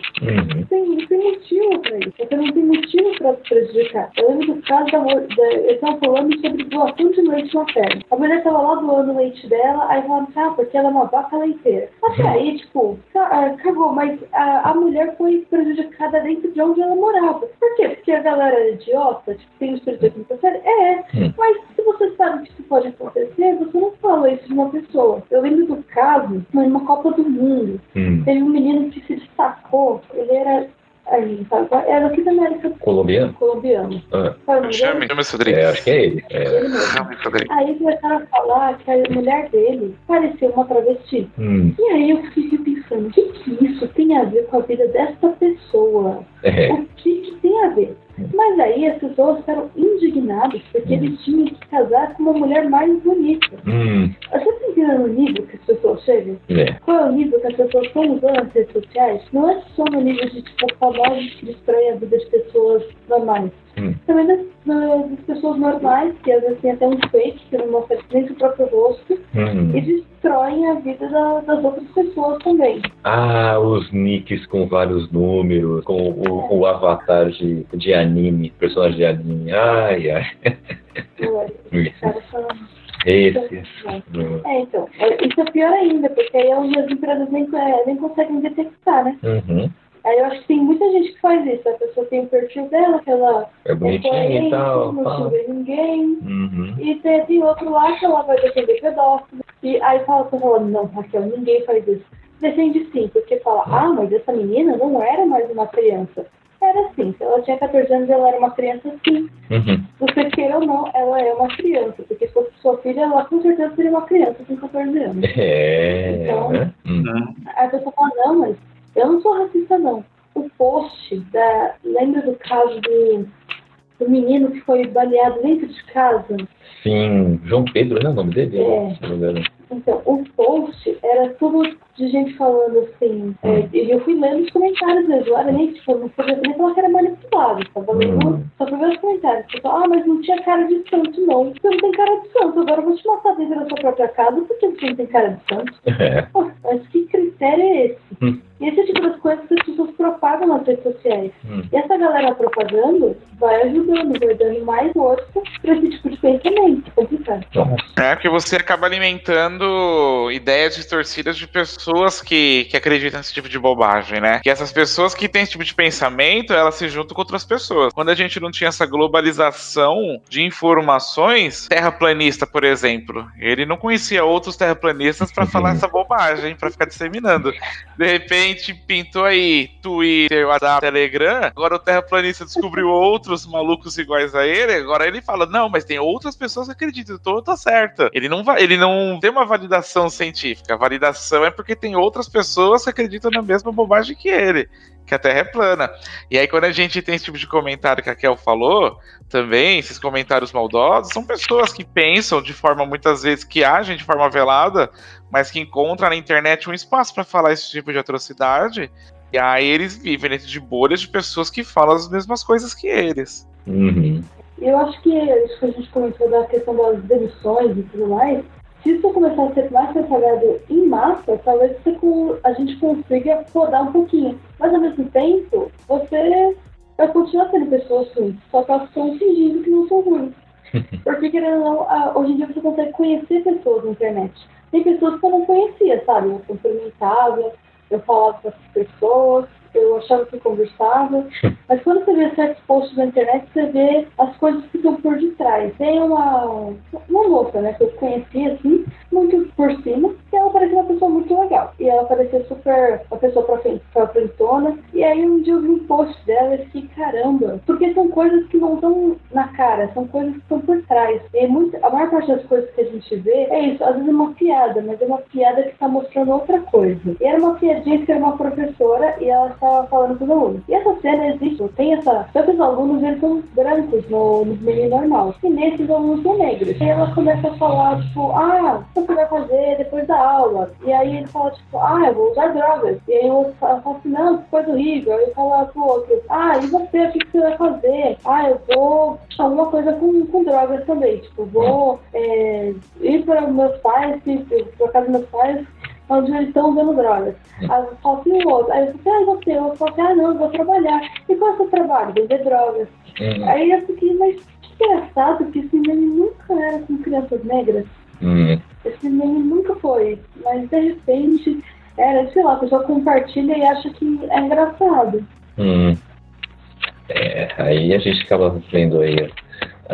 sem, sem motivo pra isso. Você não tem motivo pra prejudicar. Eu lembro do caso da, da eu estava falando sobre doação de leite materno. A mulher estava lá doando o leite dela, aí falando, ah, porque ela é uma vaca leiteira. Até aí, tipo, cagou, mas a, a mulher foi prejudicada dentro de onde ela morava. Por quê? Porque a galera é idiota, tipo, tem os prejuízos da série? É, mas se você sabe que isso pode acontecer, você não fala isso de uma pessoa. Eu lembro do caso, numa Copa do Mundo, hum. teve um menino que se destacou, ele era... Aí, era aqui da América. Colombiano? Colombiano. Ah. Chame Rodrigo. É, acho que é ele. É. ele aí começaram a falar que a mulher dele pareceu uma travesti. Hum. E aí eu fiquei pensando, o que, que isso tem a ver com a vida dessa pessoa? É. O que, que tem a ver? Mas aí as pessoas ficaram indignadas porque hum. eles tinham que casar com uma mulher mais bonita. Hum. Você tem que ver o nível que as pessoas chegam? É. Qual é o nível que as pessoas estão usando nas redes sociais? Não é só no nível de tipo famosos que destroem a vida de pessoas normais. Hum. Também das, das pessoas normais, que às vezes tem até um fake que não mostra nem o próprio rosto, hum. e destroem a vida da, das outras pessoas também. Ah, os nicks com vários números, com o, o avatar de, de anime, personagem de anime. Ai, ai. Ué, cara, só... Esse. É, então, isso é pior ainda, porque aí as empresas nem, nem conseguem detectar, né? Uhum. Aí eu acho que tem muita gente que faz isso. A pessoa tem o perfil dela, que ela é bonitinha e tal, não xinga ninguém. Uhum. E tem outro lá que ela vai defender pedófilo. E aí fala, falando, não, Raquel, ninguém faz isso. Defende sim, porque fala, uhum. ah, mas essa menina não era mais uma criança. Era assim, se ela tinha catorze anos, ela era uma criança sim. Uhum. Você queira ou não, ela é uma criança. Porque se fosse sua filha, ela com certeza seria uma criança com catorze anos. É. Então, uhum. a pessoa fala, não, mas eu não sou racista, não. O post da... Lembra do caso do, do menino que foi baleado dentro de casa? Sim. João Pedro, não é o nome dele? É. Então, o post era tudo de gente falando assim... Hum. É, e eu fui lendo os comentários mesmo. Olha, nem tipo, não podia nem falar que era manipulado. Estava lendo hum. só para ver os comentários. Pessoal, ah, mas não tinha cara de santo, não. Você não tem cara de santo. Agora eu vou te matar dentro da sua própria casa porque você não tem cara de santo. É. Pô, mas que critério é esse? Hum. E esse tipo de coisas que as pessoas propagam nas redes sociais. Hum. E essa galera propagando vai ajudando, vai dando mais força para esse tipo de pensamento. Complicado. É, porque você acaba alimentando ideias distorcidas de pessoas que, que acreditam nesse tipo de bobagem, né? Que essas pessoas que têm esse tipo de pensamento, elas se juntam com outras pessoas. Quando a gente não tinha essa globalização de informações, terraplanista, por exemplo, ele não conhecia outros terraplanistas para falar essa bobagem, para ficar disseminando. De repente, pintou aí Twitter, WhatsApp, Telegram. Agora o terraplanista descobriu outros malucos iguais a ele. Agora ele fala, não, mas tem outras pessoas que acreditam, então eu tô certa. Ele não, va- ele não tem uma validação científica. A validação é porque tem outras pessoas que acreditam na mesma bobagem que ele, que a Terra é plana. E aí quando a gente tem esse tipo de comentário que a Kel falou, também, esses comentários maldosos, são pessoas que pensam de forma, muitas vezes, que agem de forma velada, mas que encontram na internet um espaço para falar esse tipo de atrocidade, e aí eles vivem dentro de bolhas de pessoas que falam as mesmas coisas que eles. Uhum. Eu acho que isso que a gente comentou da questão das demissões e tudo mais, se isso começar a ser mais propagado em massa, talvez a gente consiga podar um pouquinho. Mas, ao mesmo tempo, você vai continuar sendo pessoas ruins, só que elas estão fingindo que não são ruins. Porque, querendo ou não, hoje em dia você consegue conhecer pessoas na internet. Tem pessoas que eu não conhecia, sabe? Eu cumprimentava, eu falava com essas pessoas, eu achava que conversava. Mas quando você vê certos posts na internet, você vê as coisas que estão por detrás. Tem uma, uma moça, né, que eu conhecia, assim, muito por cima, e ela parecia uma pessoa muito legal. E ela parecia super, uma pessoa pra frentona. E aí um dia eu vi um post dela e fiquei, caramba, porque são coisas que não estão na cara, são coisas que estão por trás. E muito, a maior parte das coisas que a gente vê é isso, às vezes é uma piada, mas é uma piada que está mostrando outra coisa. E era uma piadinha que era uma professora e ela estava falando com os alunos. E essa cena existe, tem essa... Tantos alunos, eles são brancos no, no meio normal. E nesses alunos são negros. E ela começa a falar, tipo, ah, o que você vai fazer depois da aula? E aí ele fala, tipo, ah, eu vou usar drogas. E aí o outro fala, assim, não, que coisa horrível. Aí ele fala pro outro, ah, e você, o que você vai fazer? Ah, eu vou... alguma coisa com, com drogas também, tipo, vou é, ir para meus pais, para casa dos meus pais, onde eles estão vendo drogas. Aí eu falo assim, o outro, aí eu falo assim, ah, eu vou ter, eu falo assim, ah, não, eu vou trabalhar. E qual é o seu trabalho? Vender drogas. Uhum. Aí eu fiquei, mas que engraçado que esse meme nunca era com crianças negras. Uhum. Esse meme nunca foi, mas de repente, era, sei lá, a pessoa compartilha e acha que é engraçado. Uhum. É, aí a gente acaba vendo aí,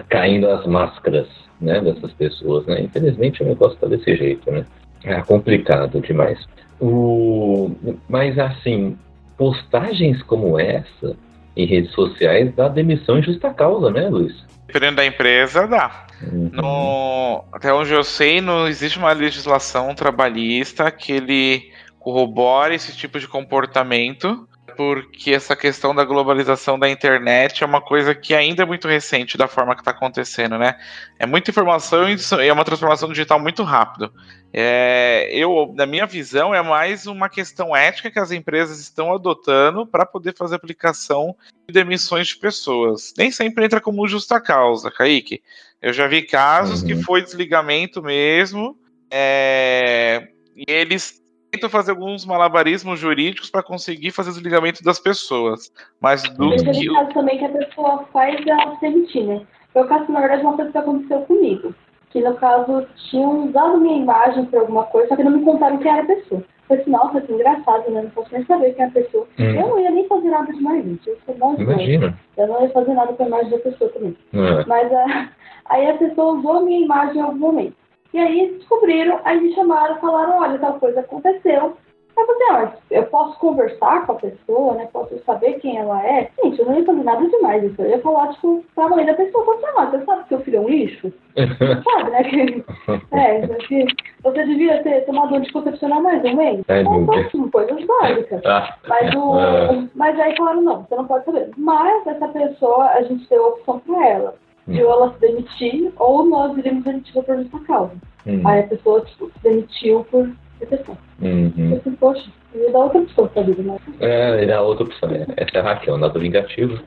caindo as máscaras, né, dessas pessoas, né? Infelizmente o negócio tá desse jeito, né? É complicado demais. O... Mas assim, postagens como essa em redes sociais dá demissão em justa causa, né, Luiz? Dependendo da empresa, dá. Uhum. No... Até onde eu sei, não existe uma legislação trabalhista que ele corrobore esse tipo de comportamento, porque essa questão da globalização da internet é uma coisa que ainda é muito recente da forma que está acontecendo, né? É muita informação e é uma transformação digital muito rápida. É, eu, na minha visão, é mais uma questão ética que as empresas estão adotando para poder fazer aplicação de demissões de pessoas. Nem sempre entra como justa causa, Kaique. Eu já vi casos, uhum, que foi desligamento mesmo, é, e eles... tento fazer alguns malabarismos jurídicos para conseguir fazer o desligamento das pessoas. Mas do que... Tem caso também que a pessoa faz e ela se demitir, né? Foi o caso, na verdade, uma coisa que aconteceu comigo. Que, no caso, tinham usado minha imagem para alguma coisa, só que não me contaram quem era a pessoa. Eu falei, nossa, que engraçado, né? Não posso nem saber quem é a pessoa. Hum. Eu não ia nem fazer nada demais, gente. Eu falei, nossa, imagina. Eu não ia fazer nada com a imagem da pessoa também. É. Mas a... aí a pessoa usou a minha imagem em algum momento. E aí descobriram, aí me chamaram, falaram, olha, tal coisa aconteceu. Aí eu falei, ah, eu posso conversar com a pessoa, né? Posso saber quem ela é? Gente, eu não ia fazer nada demais isso. Eu ia falar, tipo, pra mãe da pessoa, falar, você sabe que seu filho é um lixo? Você sabe, né? Que, é, que você devia ter tomado anticoncepcional mais um mês? É, então, assim, coisas básicas. Mas, o, mas aí falaram, não, você não pode saber. Mas essa pessoa, a gente deu a opção pra ela. De ela se demitir, ou nós iremos demitir por justa causa. Uhum. Aí a pessoa, tipo, se demitiu por depressão. Uhum. Assim, poxa, eu ia dar outra opção pra vida, né? É, ia dar outra opção. É. Essa é a Raquel, nada vingativo.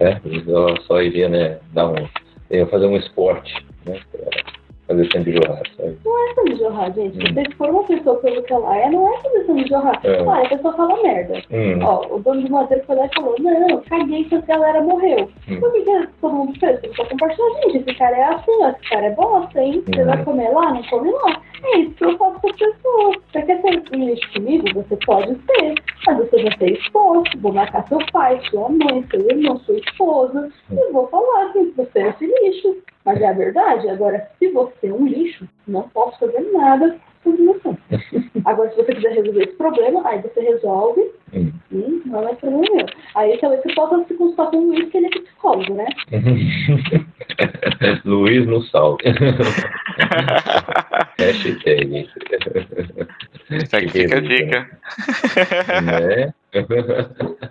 É, ela só iria, né, dar um... ia fazer um esporte, né, fazer sangue jorrar, sabe? Não é sangue jorrar, gente. Hum. Se for uma pessoa pelo que ela é, não é fazer sangue jorrar. É. Claro, a pessoa fala merda. Hum. Ó, o dono de madeira foi lá e falou, não, caguei que essa galera morreu. Hum. Por que que todo mundo fez? Você só compartilha, gente, esse cara é assim, ó, esse cara é bosta, hein? Hum. Você vai comer lá? Não come lá. É isso que eu faço com as pessoas. Você quer ser lixo comigo? Você pode ser. Mas você vai ser exposto. Vou marcar seu pai, sua mãe, seu irmão, sua esposa. Hum. E vou falar que você é esse lixo. Mas é a verdade. Agora, se você é um lixo, não posso fazer nada com você. Agora, se você quiser resolver esse problema, aí você resolve. Hum. Hum, não é problema meu. Aí talvez você possa se consultar com o Luiz, que ele é psicólogo, né? Luiz no salve. Hashtag. Isso aqui fica a dica. Né?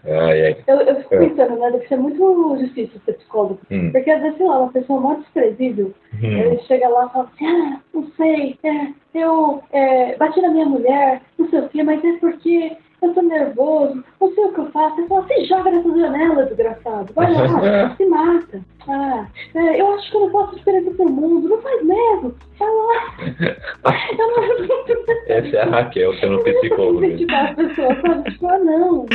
Ai, ai. Eu, eu fico pensando, né? Deve ser muito difícil ser psicólogo. Hum. Porque às vezes, sei lá, uma pessoa muito desprezível, hum, ele chega lá e fala assim, ah, não sei, é, eu é, bati na minha mulher, não sei o quê, mas é porque eu tô nervoso, não sei o que eu faço. Ele fala, se joga nessa janela, desgraçado. Vai lá, se mata. Ah, é, eu acho que eu não posso esperar do seu mundo. Não faz mesmo. Vai lá. Eu não... Essa é a Raquel, que é uma psicóloga. Eu não posso criticar as pessoas, sabe? Tipo, ah, não.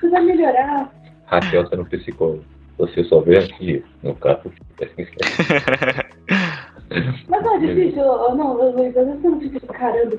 Você vai melhorar. Raquel, você é uma psicóloga. Você só vê aqui no carro. Mas não é difícil, ou não, Luiz, às vezes eu não fico tipo, caramba.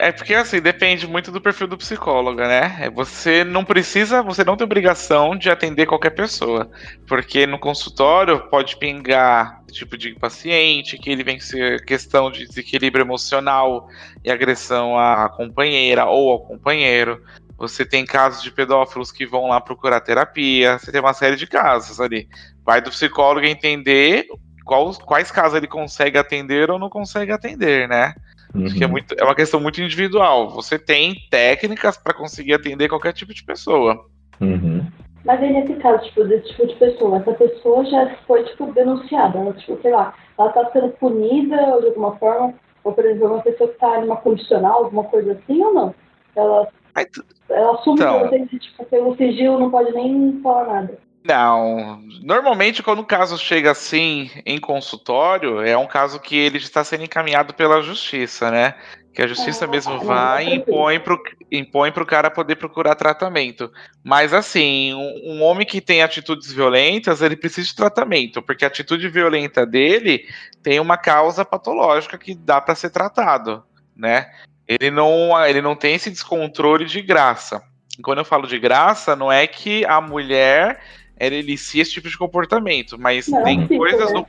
É porque assim, depende muito do perfil do psicólogo, né? Você não precisa, você não tem obrigação de atender qualquer pessoa. Porque no consultório pode pingar tipo de paciente, que ele vem com questão de desequilíbrio emocional e agressão à companheira ou ao companheiro. Você tem casos de pedófilos que vão lá procurar terapia, você tem uma série de casos ali. Vai do psicólogo entender qual, quais casos ele consegue atender ou não consegue atender, né? Uhum. Porque é, muito, é uma questão muito individual. Você tem técnicas para conseguir atender qualquer tipo de pessoa. Uhum. Mas aí nesse caso, tipo, desse tipo de pessoa, essa pessoa já foi, tipo, denunciada, né? Tipo, sei lá, ela tá sendo punida ou de alguma forma, ou por exemplo, uma pessoa que tá numa condicional, alguma coisa assim, ou não? Ela... Aí, tu... Ela assume então, que você, tipo, pelo sigilo não pode nem falar nada. Não, normalmente quando o caso chega assim em consultório, é um caso que ele está sendo encaminhado pela justiça, né? Que a justiça ah, mesmo vai e impõe pro, impõe pro cara poder procurar tratamento. Mas assim, um, um homem que tem atitudes violentas, ele precisa de tratamento, porque a atitude violenta dele tem uma causa patológica que dá para ser tratado, né? Ele não, ele não tem esse descontrole de graça. Quando eu falo de graça, não é que a mulher elicia esse tipo de comportamento, mas não, tem sim, coisas no,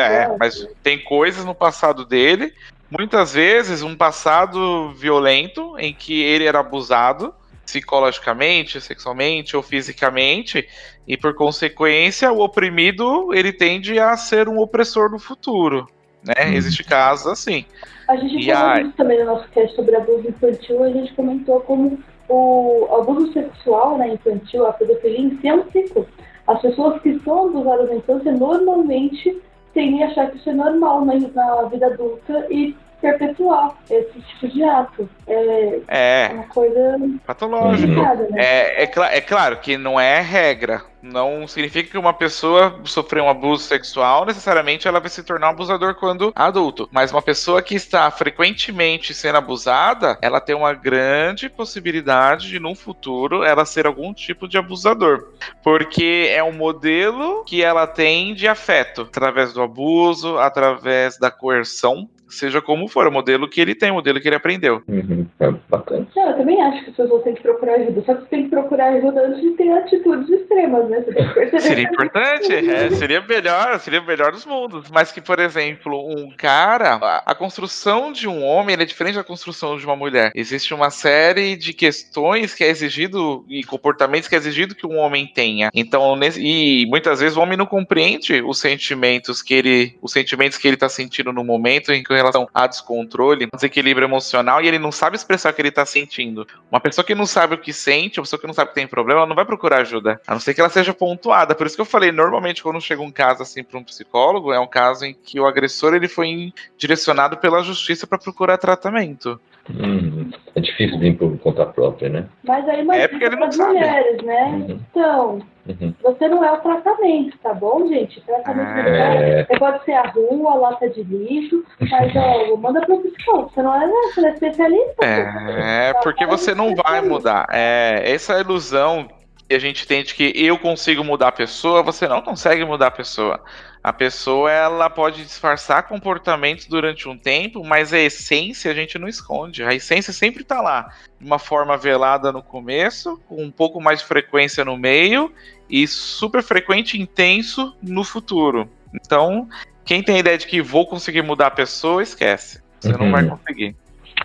é, mas tem coisas no passado dele, muitas vezes um passado violento em que ele era abusado psicologicamente, sexualmente ou fisicamente, e por consequência o oprimido ele tende a ser um opressor no futuro. Né? Hum. Existe casos assim. A gente e falou a... também no nosso cast sobre abuso infantil, a gente comentou como o abuso sexual, né, infantil, a pedofilia em si é um ciclo. As pessoas que são abusadas na infância normalmente tendem a achar que isso é normal na, na vida adulta e perpetuar esse tipo de ato. É, é uma coisa patológica. Né? É, é, cl- é claro que não é regra. Não significa que uma pessoa sofrer um abuso sexual, necessariamente ela vai se tornar um abusador quando adulto. Mas uma pessoa que está frequentemente sendo abusada, ela tem uma grande possibilidade de, num futuro, ela ser algum tipo de abusador. Porque é um modelo que ela tem de afeto, através do abuso, através da coerção, seja como for, o modelo que ele tem, o modelo que ele aprendeu. Uhum, é bacana. Não, eu também acho que as pessoas têm que procurar ajuda, só que você tem que procurar ajuda antes de ter atitudes extremas, né? Você tem que perceber. Seria importante, é, seria melhor, seria melhor dos mundos. Mas que, por exemplo, um cara, a, a construção de um homem ele é diferente da construção de uma mulher. Existe uma série de questões que é exigido e comportamentos que é exigido que um homem tenha. Então, nesse, e muitas vezes o homem não compreende os sentimentos que ele, os sentimentos que ele está sentindo no momento em que em relação a descontrole, desequilíbrio emocional, e ele não sabe expressar o que ele tá sentindo. Uma pessoa que não sabe o que sente, uma pessoa que não sabe que tem problema, ela não vai procurar ajuda, a não ser que ela seja pontuada. Por isso que eu falei, normalmente quando chega um caso assim para um psicólogo, é um caso em que o agressor ele foi direcionado pela justiça para procurar tratamento. Hum, é difícil vir por conta própria, né? Mas aí mas é porque ele não sabe. Mulheres, né? Uhum. Então, uhum. Você não é o tratamento, tá bom, gente? Tratamento é... é pode ser a rua, a lata de lixo, mas ó, manda pro psicólogo. Você não é, né? Você é especialista. É, tá? Porque você não vai mudar. É, essa ilusão que a gente tem de que eu consigo mudar a pessoa, você não consegue mudar a pessoa. A pessoa, ela pode disfarçar comportamentos durante um tempo, mas a essência a gente não esconde. A essência sempre está lá, de uma forma velada no começo, com um pouco mais de frequência no meio e super frequente e intenso no futuro. Então, quem tem a ideia de que vou conseguir mudar a pessoa, esquece. Você uhum. não vai conseguir.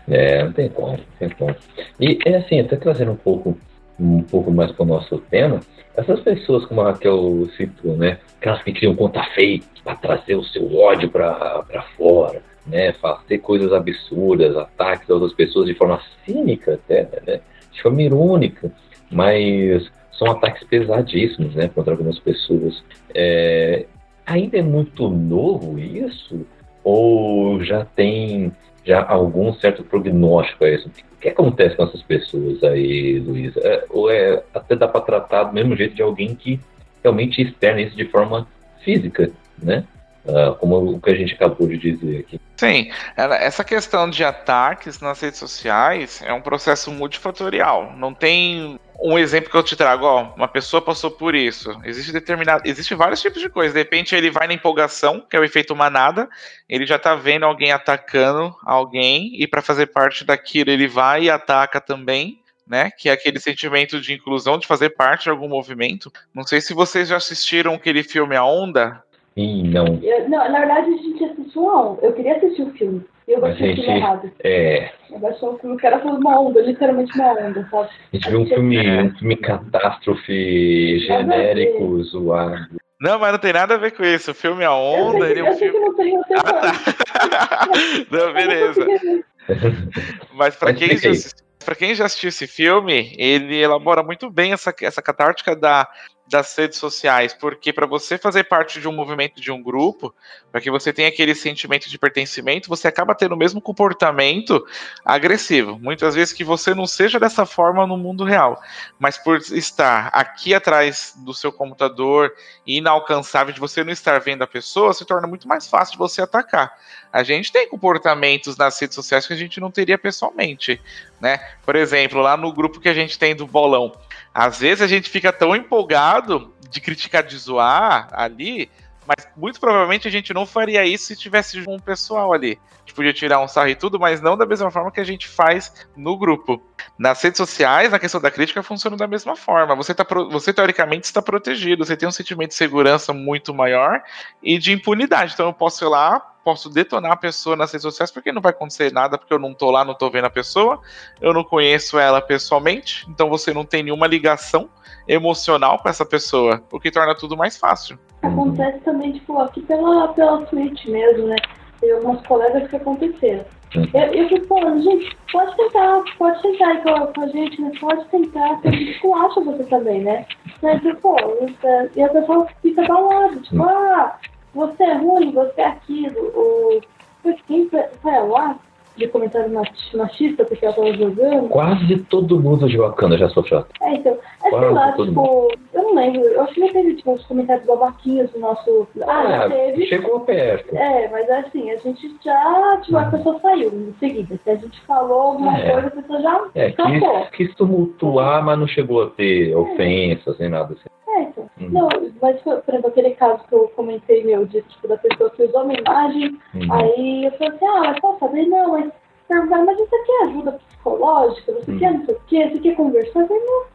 É, não tem como, não tem como. E, assim, até trazendo um pouco... um pouco mais para o nosso tema, essas pessoas, como a Raquel citou, né, aquelas que criam conta fake para trazer o seu ódio para fora, né, fazer coisas absurdas, ataques a outras pessoas de forma cínica até, né, de forma irônica, mas são ataques pesadíssimos, né, contra algumas pessoas. É, ainda é muito novo isso? Ou já tem já algum certo prognóstico a isso? O que acontece com essas pessoas aí, Luiz? É, ou é até dá para tratar do mesmo jeito de alguém que realmente externa isso de forma física, né? Uh, como o que a gente acabou de dizer aqui. Sim, essa questão de ataques nas redes sociais é um processo multifatorial. Não tem um exemplo que eu te trago, ó, uma pessoa passou por isso. Existe determinado, existe vários tipos de coisa. De repente ele vai na empolgação, que é o efeito manada, ele já tá vendo alguém atacando alguém e para fazer parte daquilo ele vai e ataca também. Né, que é aquele sentimento de inclusão, de fazer parte de algum movimento. Não sei se vocês já assistiram aquele filme A Onda. Ih, não. Eu, não. Na verdade, a gente assistiu um. Eu queria assistir o filme. E eu baixei gente, o filme errado. É. Eu baixei o filme, o cara falou uma onda, literalmente uma onda, sabe? A gente a viu um filme, é... um filme catástrofe, genérico, zoado. Não, mas não tem nada a ver com isso. O filme A Onda... Eu sei que, ele... eu sei que não tem, eu sei ah, tá. Não, beleza. Mas pra quem, já, pra quem já assistiu esse filme, ele elabora muito bem essa, essa catártica da, das redes sociais, porque pra você fazer parte de um movimento, de um grupo, pra que você tenha aquele sentimento de pertencimento, você acaba tendo o mesmo comportamento agressivo. Muitas vezes que você não seja dessa forma no mundo real, mas por estar aqui atrás do seu computador e inalcançável, de você não estar vendo a pessoa, se torna muito mais fácil de você atacar. A gente tem comportamentos nas redes sociais que a gente não teria pessoalmente, né? Por exemplo, lá no grupo que a gente tem do bolão, às vezes a gente fica tão empolgado de criticar, de zoar ali, mas muito provavelmente a gente não faria isso se tivesse um pessoal ali. A gente podia tirar um sarro e tudo, mas não da mesma forma que a gente faz no grupo. Nas redes sociais, na questão da crítica, funciona da mesma forma. Você, tá, você teoricamente está protegido, você tem um sentimento de segurança muito maior e de impunidade. Então eu posso ir lá, posso detonar a pessoa nas redes sociais, porque não vai acontecer nada, porque eu não tô lá, não tô vendo a pessoa, eu não conheço ela pessoalmente, então você não tem nenhuma ligação emocional com essa pessoa, o que torna tudo mais fácil. Acontece também, tipo, aqui pela, pela Twitch mesmo, né, tem alguns colegas que aconteceram. Eu, eu fico falando, gente, pode tentar, pode tentar ir com a gente, né, pode tentar, porque a gente esculacha você também, né, mas, pô, e a pessoa fica balada, tipo, ah... Você é ruim, você é aquilo. O... Quem vai lá de comentário machista porque ela tava jogando? Quase todo mundo de Wakanda já sofreu. É, então. É, sei lá, tipo, mundo. Eu não lembro. Eu acho que não teve, tipo, os comentários babaquinhos do nosso. Ah, ah teve. Chegou perto. É, mas assim, a gente já. Tipo, a pessoa saiu em seguida. Se a gente falou alguma é. coisa, a pessoa já. É, quis, quis tumultuar, mas não chegou a ter é. ofensas nem nada assim. Certo. Hum. Não, mas por exemplo, aquele caso que eu comentei, meu, de tipo, da pessoa que usou a minha imagem, hum. aí eu falei assim, ah, mas posso saber? Não, mas, não, mas isso aqui é ajuda psicológica, você hum. quer não sei o quê, você quer conversar? Eu falei, não,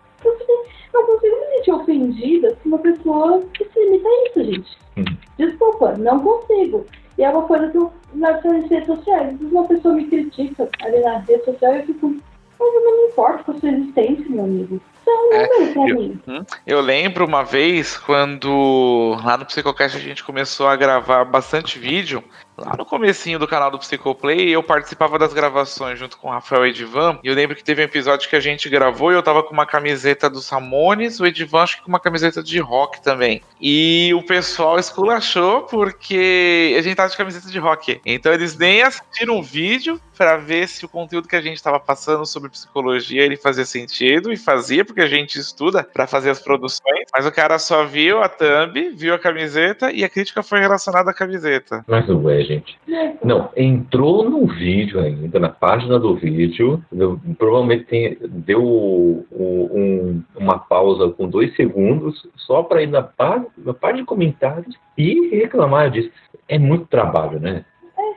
não consigo me sentir ofendida se uma pessoa que se limita a isso, gente. Hum. Desculpa, não consigo. E é uma coisa que eu, nas redes sociais, às vezes uma pessoa me critica ali na rede social e eu fico... Mas eu não me importo com a sua existência, meu amigo. Isso é um número pra mim. Eu lembro uma vez quando lá no Psicocast a gente começou a gravar bastante vídeo. Lá no comecinho do canal do Psicoplay, eu participava das gravações junto com o Rafael e Edivan. E eu lembro que teve um episódio que a gente gravou e eu tava com uma camiseta dos Ramones, o Edivan acho que com uma camiseta de rock também. E o pessoal esculachou porque a gente tava de camiseta de rock. Então eles nem assistiram o vídeo pra ver se o conteúdo que a gente tava passando sobre psicologia, ele fazia sentido. E fazia, porque a gente estuda pra fazer as produções. Mas o cara só viu a thumb, viu a camiseta e a crítica foi relacionada à camiseta. Mas ué, gente. Não, entrou no vídeo ainda, na página do vídeo, eu, provavelmente tem, deu um, uma pausa com dois segundos, só para ir na parte par de comentários e reclamar disso. É muito trabalho, né?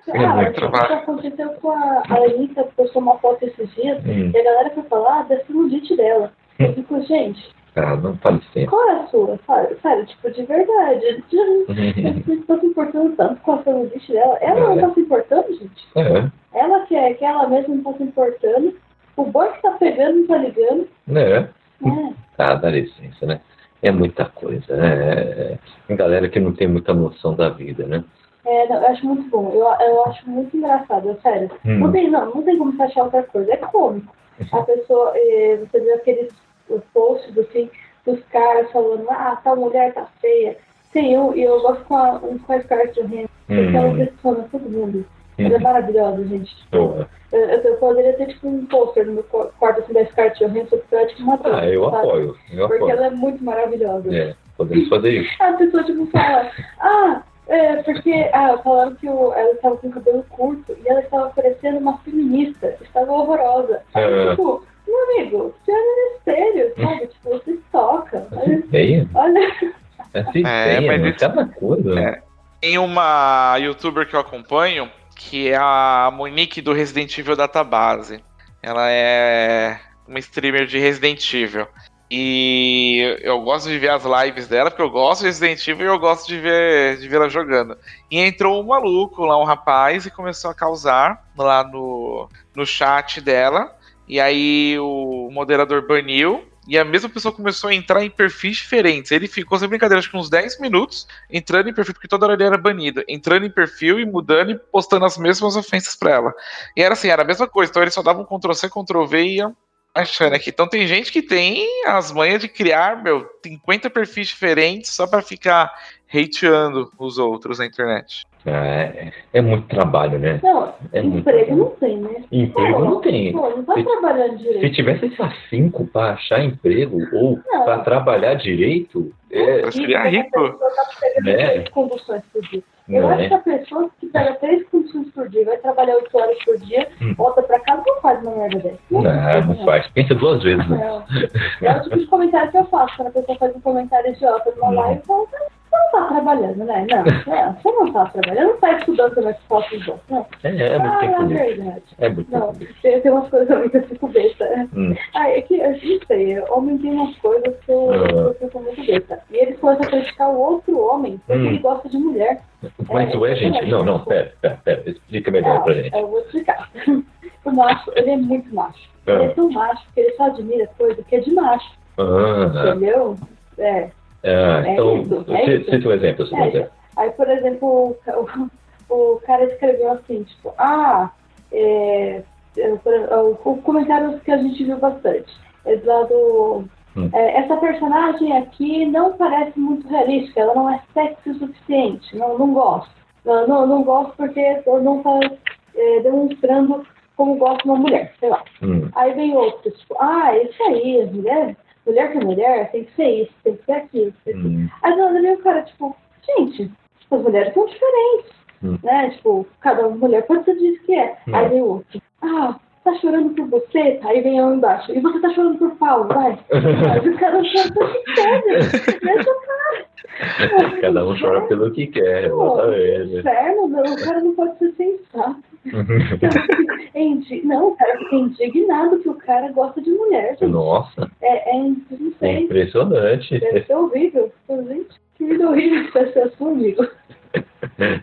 É, é ah, muito trabalho. Aconteceu com a Anitta, que postou uma foto esses dias, hum. e a galera foi falar da celulite dela. Eu fico, gente... Ah, não fale sempre. Qual é a sua? Sério, tipo, de verdade. Eu estou se importando tanto com a celulite dela. Ela é. não está se importando, gente. É. Ela que é que ela mesma não está se importando. O boy que está pegando não está ligando. É. é. Ah, dá licença, né? É muita coisa, né? É galera que não tem muita noção da vida, né? É, não, eu acho muito bom. Eu, eu acho muito engraçado, sério. Hum. Não, tem, não, não tem como se achar outra coisa. É cômico. A pessoa, eh, você vê aqueles... os posts assim, dos caras falando, ah, tal mulher tá feia. Sim, eu, eu gosto com a, um com a Scarlett Johansson, porque ela impressiona todo mundo. Hum. Ela é maravilhosa, gente. Boa. Eu, eu, eu poderia ter tipo um pôster no meu quarto assim, da Scarlett Johansson, porque ela é tipo uma coisa. Ah, eu sabe? apoio. Eu porque apoio. Ela é muito maravilhosa. É, podemos fazer isso. A pessoa tipo fala, ah, é, porque ah, falaram que eu, ela estava com o cabelo curto e ela estava parecendo uma feminista, estava horrorosa. É. Aí, tipo, meu amigo, você olha no espelho, sabe? Tipo, você toca. Olha. olha. É, mas isso é uma coisa. É. Tem uma youtuber que eu acompanho, que é a Monique do Resident Evil Database. Ela é uma streamer de Resident Evil. E eu gosto de ver as lives dela, porque eu gosto de Resident Evil e eu gosto de ver de vê-la jogando. E entrou um maluco lá, um rapaz, e começou a causar lá no, no chat dela. E aí o moderador baniu. E a mesma pessoa começou a entrar em perfis diferentes. Ele ficou, sem brincadeira, acho que uns dez minutos, entrando em perfil, porque toda hora ele era banido. Entrando em perfil e mudando e postando as mesmas ofensas pra ela. E era assim, era a mesma coisa. Então ele só dava um Ctrl-C, Ctrl-V e ia achando aqui. Então tem gente que tem as manhas de criar, meu, cinquenta perfis diferentes só pra ficar hateando os outros na internet. É, é muito trabalho, né? Não, é emprego muito... não tem, né? Emprego não, não tem. Não, não tá se, trabalhando direito. Se tivesse essas cinco pra achar emprego ou não, pra trabalhar direito, é... seria rico. É. Eu não acho é. que a pessoa que pega três condições por dia, vai trabalhar oito horas por dia, hum. volta pra casa, não faz uma merda dessa. Não, não, não faz. Pensa duas vezes, né? É, é o tipo de comentário que eu faço. Quando a pessoa faz um comentário idiota numa live, volta... Você não tá trabalhando, né? Não, não, você não tá trabalhando, não tá estudando pelas fotos dos outros, não. É, é muito ah, tempo. É verdade. É muito não, tem, tem umas coisas muito assim com besta. Hum. Ah, é que, assim, não sei, homem tem umas coisas que eu, uh. que eu sou muito besta. E ele começa a criticar o outro homem, porque hum. ele gosta de mulher. Mas ué, é, gente, não, não, pera, pera, pera, explica melhor não, pra gente. Eu vou explicar. O macho, ele é muito macho. Uh. Ele é tão macho que ele só admira coisa que é de macho. Uh. Entendeu? É. Ah, é então, isso, é isso. Cita um exemplo, cita um exemplo. É, aí, por exemplo, o, o, o cara escreveu assim, tipo, ah, é, o, o comentário que a gente viu bastante, é do lado, hum. é, essa personagem aqui não parece muito realística, ela não é sexy o suficiente, não, não gosto. Não, não, não gosto porque eu não tá é, demonstrando como gosto de uma mulher, sei lá. Hum. Aí vem outro, tipo, ah, isso aí, as mulheres... Mulher que é mulher, tem que ser isso, tem que ser aquilo. Tem que ser... Hum. Aí do lado do cara, tipo, gente, as mulheres são diferentes, hum. né? Tipo, cada mulher pode ser disso que é. Hum. Aí vem o outro, ah, tá chorando por você? Aí vem eu embaixo, e você tá chorando por pau, vai. Mas o cara chora pelo que quer, deixa o cara. Cada um chora pelo que quer, exatamente. Inferno, não, o cara não pode ser sensato. Então, não, o cara fica indignado que o cara gosta de mulher, gente. Nossa. É, é, não sei. É impressionante. Deve ser horrível. Gente, que vida horrível que vai ser assim comigo.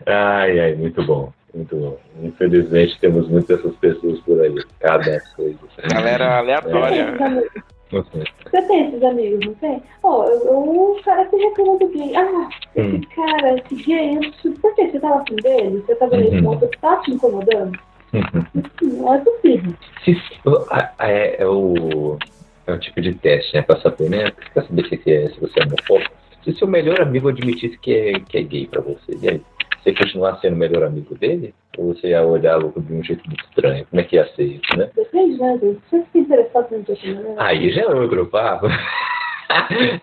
Ai, ai, muito bom. Muito bom. Infelizmente temos muitas dessas pessoas por aí. Cada coisa. Galera aleatória. É. Você tem esses amigos, não tem? Ó, oh, o cara que reclama do gay. Ah, esse hum. cara, esse gay, por que você tava afim dele? Você tava nesse ponto que tá te incomodando? Uhum. Não é possível. Se, é, é, o, é um tipo de teste, né? Pra saber, né? Pra saber se, é, se você é homofóbico. Se seu melhor amigo admitisse que é, que é gay pra você, e aí? Você continuar sendo o melhor amigo dele? Ou você ia olhar de um jeito muito estranho? Como é que ia ser isso, né? Depende, né? Você fica interessado no jeito, né? Aí já é outro papo.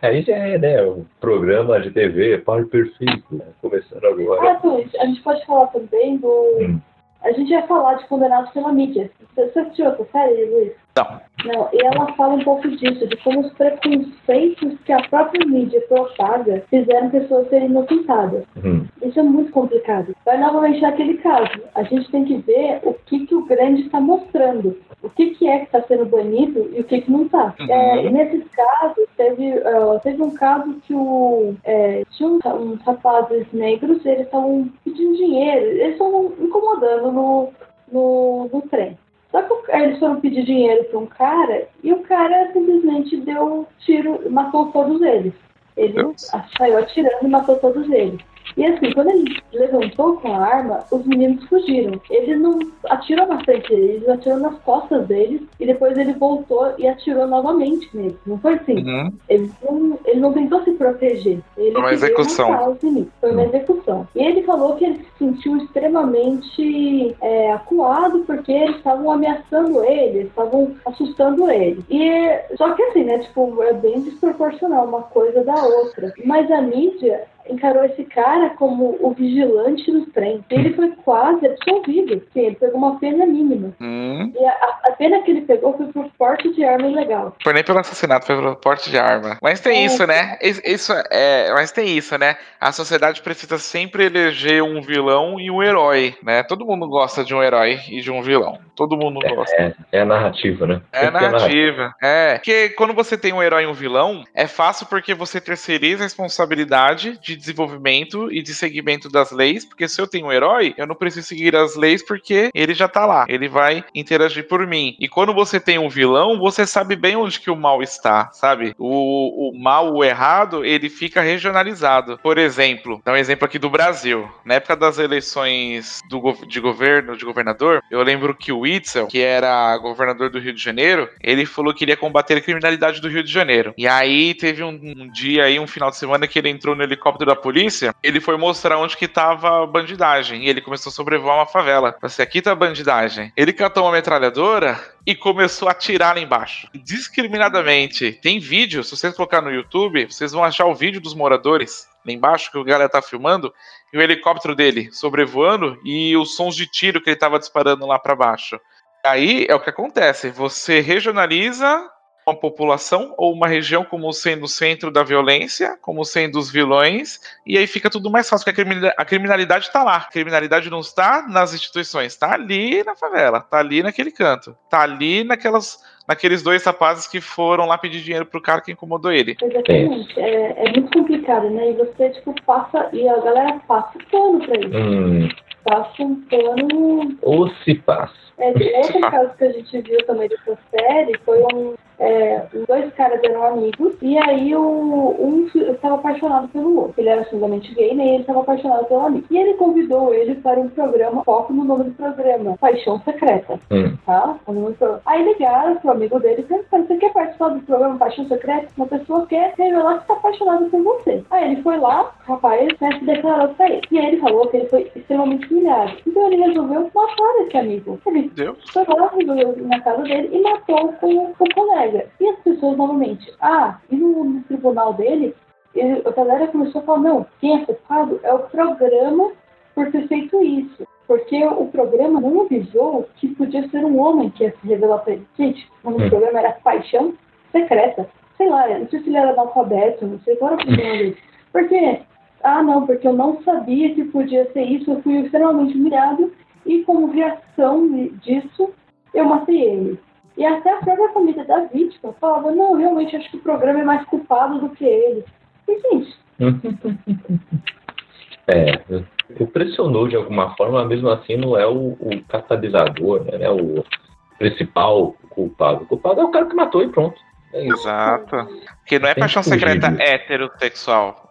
Aí já é, né? Um programa de T V, par perfeito. Né? Começando agora. Ah, então, a gente pode falar também do... Hum. A gente vai falar de Condenados pela Mídia. Você assistiu essa série, Luiz? Não. Não, e ela fala um pouco disso, de como os preconceitos que a própria mídia propaga fizeram pessoas serem inocentadas. Hum. Isso é muito complicado. Vai novamente naquele caso. A gente tem que ver o que, que o grande está mostrando. O que, que é que está sendo banido e o que, que não está. Uhum. É, e nesses casos, teve, uh, teve um caso que o, é, tinha uns um, um rapazes negros, eles estavam pedindo dinheiro, eles estavam incomodando no, no, no trem. Só que eles foram pedir dinheiro para um cara e o cara simplesmente deu um tiro, matou todos eles. Ele saiu atirando e matou todos eles. E assim, quando ele levantou com a arma, os meninos fugiram. Ele não atirou na frente deles, ele atirou nas costas deles e depois ele voltou e atirou novamente neles. Não foi assim. Uhum. Ele, não, ele não tentou se proteger. Ele foi uma execução. Foi uma execução. E ele falou que ele se sentiu extremamente é, acuado porque eles estavam ameaçando ele, eles estavam assustando ele. E, só que assim, né, tipo, é bem desproporcional uma coisa da outra. Mas a mídia encarou esse cara como o vigilante do trem. Ele foi quase absolvido, porque ele pegou uma pena mínima. Hum. E a, a pena que ele pegou foi por porte de arma ilegal. Foi nem pelo assassinato, foi pelo porte de arma. Mas tem é. isso, né? Isso, é, mas tem isso, né? A sociedade precisa sempre eleger um vilão vilão e um herói, né? Todo mundo gosta de um herói e de um vilão. Todo mundo é, gosta. É, é a narrativa, né? É a narrativa. É. Porque quando você tem um herói e um vilão, é fácil porque você terceiriza a responsabilidade de desenvolvimento e de seguimento das leis, porque se eu tenho um herói, eu não preciso seguir as leis porque ele já tá lá. Ele vai interagir por mim. E quando você tem um vilão, você sabe bem onde que o mal está, sabe? O, o mal, o errado, ele fica regionalizado. Por exemplo, dá um exemplo aqui do Brasil. Na época das eleições do, de governo, de governador, eu lembro que o Itzel, que era governador do Rio de Janeiro, ele falou que iria combater a criminalidade do Rio de Janeiro. E aí teve um, um dia aí, um final de semana, que ele entrou no helicóptero da polícia, ele foi mostrar onde que tava a bandidagem, e ele começou a sobrevoar uma favela. Assim, aqui tá a bandidagem. Ele catou uma metralhadora e começou a atirar lá embaixo. Discriminadamente. Tem vídeo, se vocês colocarem no YouTube, vocês vão achar o vídeo dos moradores lá embaixo, que o galera tá filmando, e o helicóptero dele sobrevoando e os sons de tiro que ele tava disparando lá pra baixo. Aí é o que acontece, você regionaliza uma população ou uma região como sendo o centro da violência, como sendo os vilões, e aí fica tudo mais fácil, porque a criminalidade tá lá. A criminalidade não está nas instituições, tá ali na favela, tá ali naquele canto, tá ali naquelas... naqueles dois rapazes que foram lá pedir dinheiro pro cara que incomodou ele. Exatamente. É, é muito complicado, né? E você, tipo, passa... E a galera passa o pano pra isso. Hum. Passa um pano... Ou se passa. É, outro caso que a gente viu também dessa série foi um... É, dois caras eram amigos, e aí o, um estava apaixonado pelo outro. Ele era fundamentalmente gay, né? E ele estava apaixonado pelo amigo. E ele convidou ele para um programa, foco no nome do programa, Paixão Secreta. Hum. Tá? Aí ligaram pro amigo dele e perguntaram: você quer participar do programa Paixão Secreta? Uma pessoa quer revelar que está apaixonada por você. Aí ele foi lá, rapaz, né, se declarou pra ele. E aí ele falou que ele foi extremamente humilhado. Então ele resolveu matar esse amigo. Ele foi lá, resolveu na casa dele e matou o, o colega. E as pessoas novamente, ah, e no, no tribunal dele, ele, a galera começou a falar, não, quem é culpado é o programa por ter feito isso. Porque o programa não avisou que podia ser um homem que ia se revelar pra ele. Gente, o nome do programa era Paixão Secreta. Sei lá, não sei se ele era analfabeto, não sei qual era o problema dele. Porque, ah não, porque eu não sabia que podia ser isso, eu fui extremamente humilhado e como reação disso, eu matei ele. E até a própria família da vítima falava, não, realmente acho que o programa é mais culpado do que ele. E, gente... é, impressionou de alguma forma, mas mesmo assim não é o, o catalisador, né? O principal culpado. O culpado é o cara que matou e pronto. É isso. Exato. Porque não é paixão secreta heterossexual.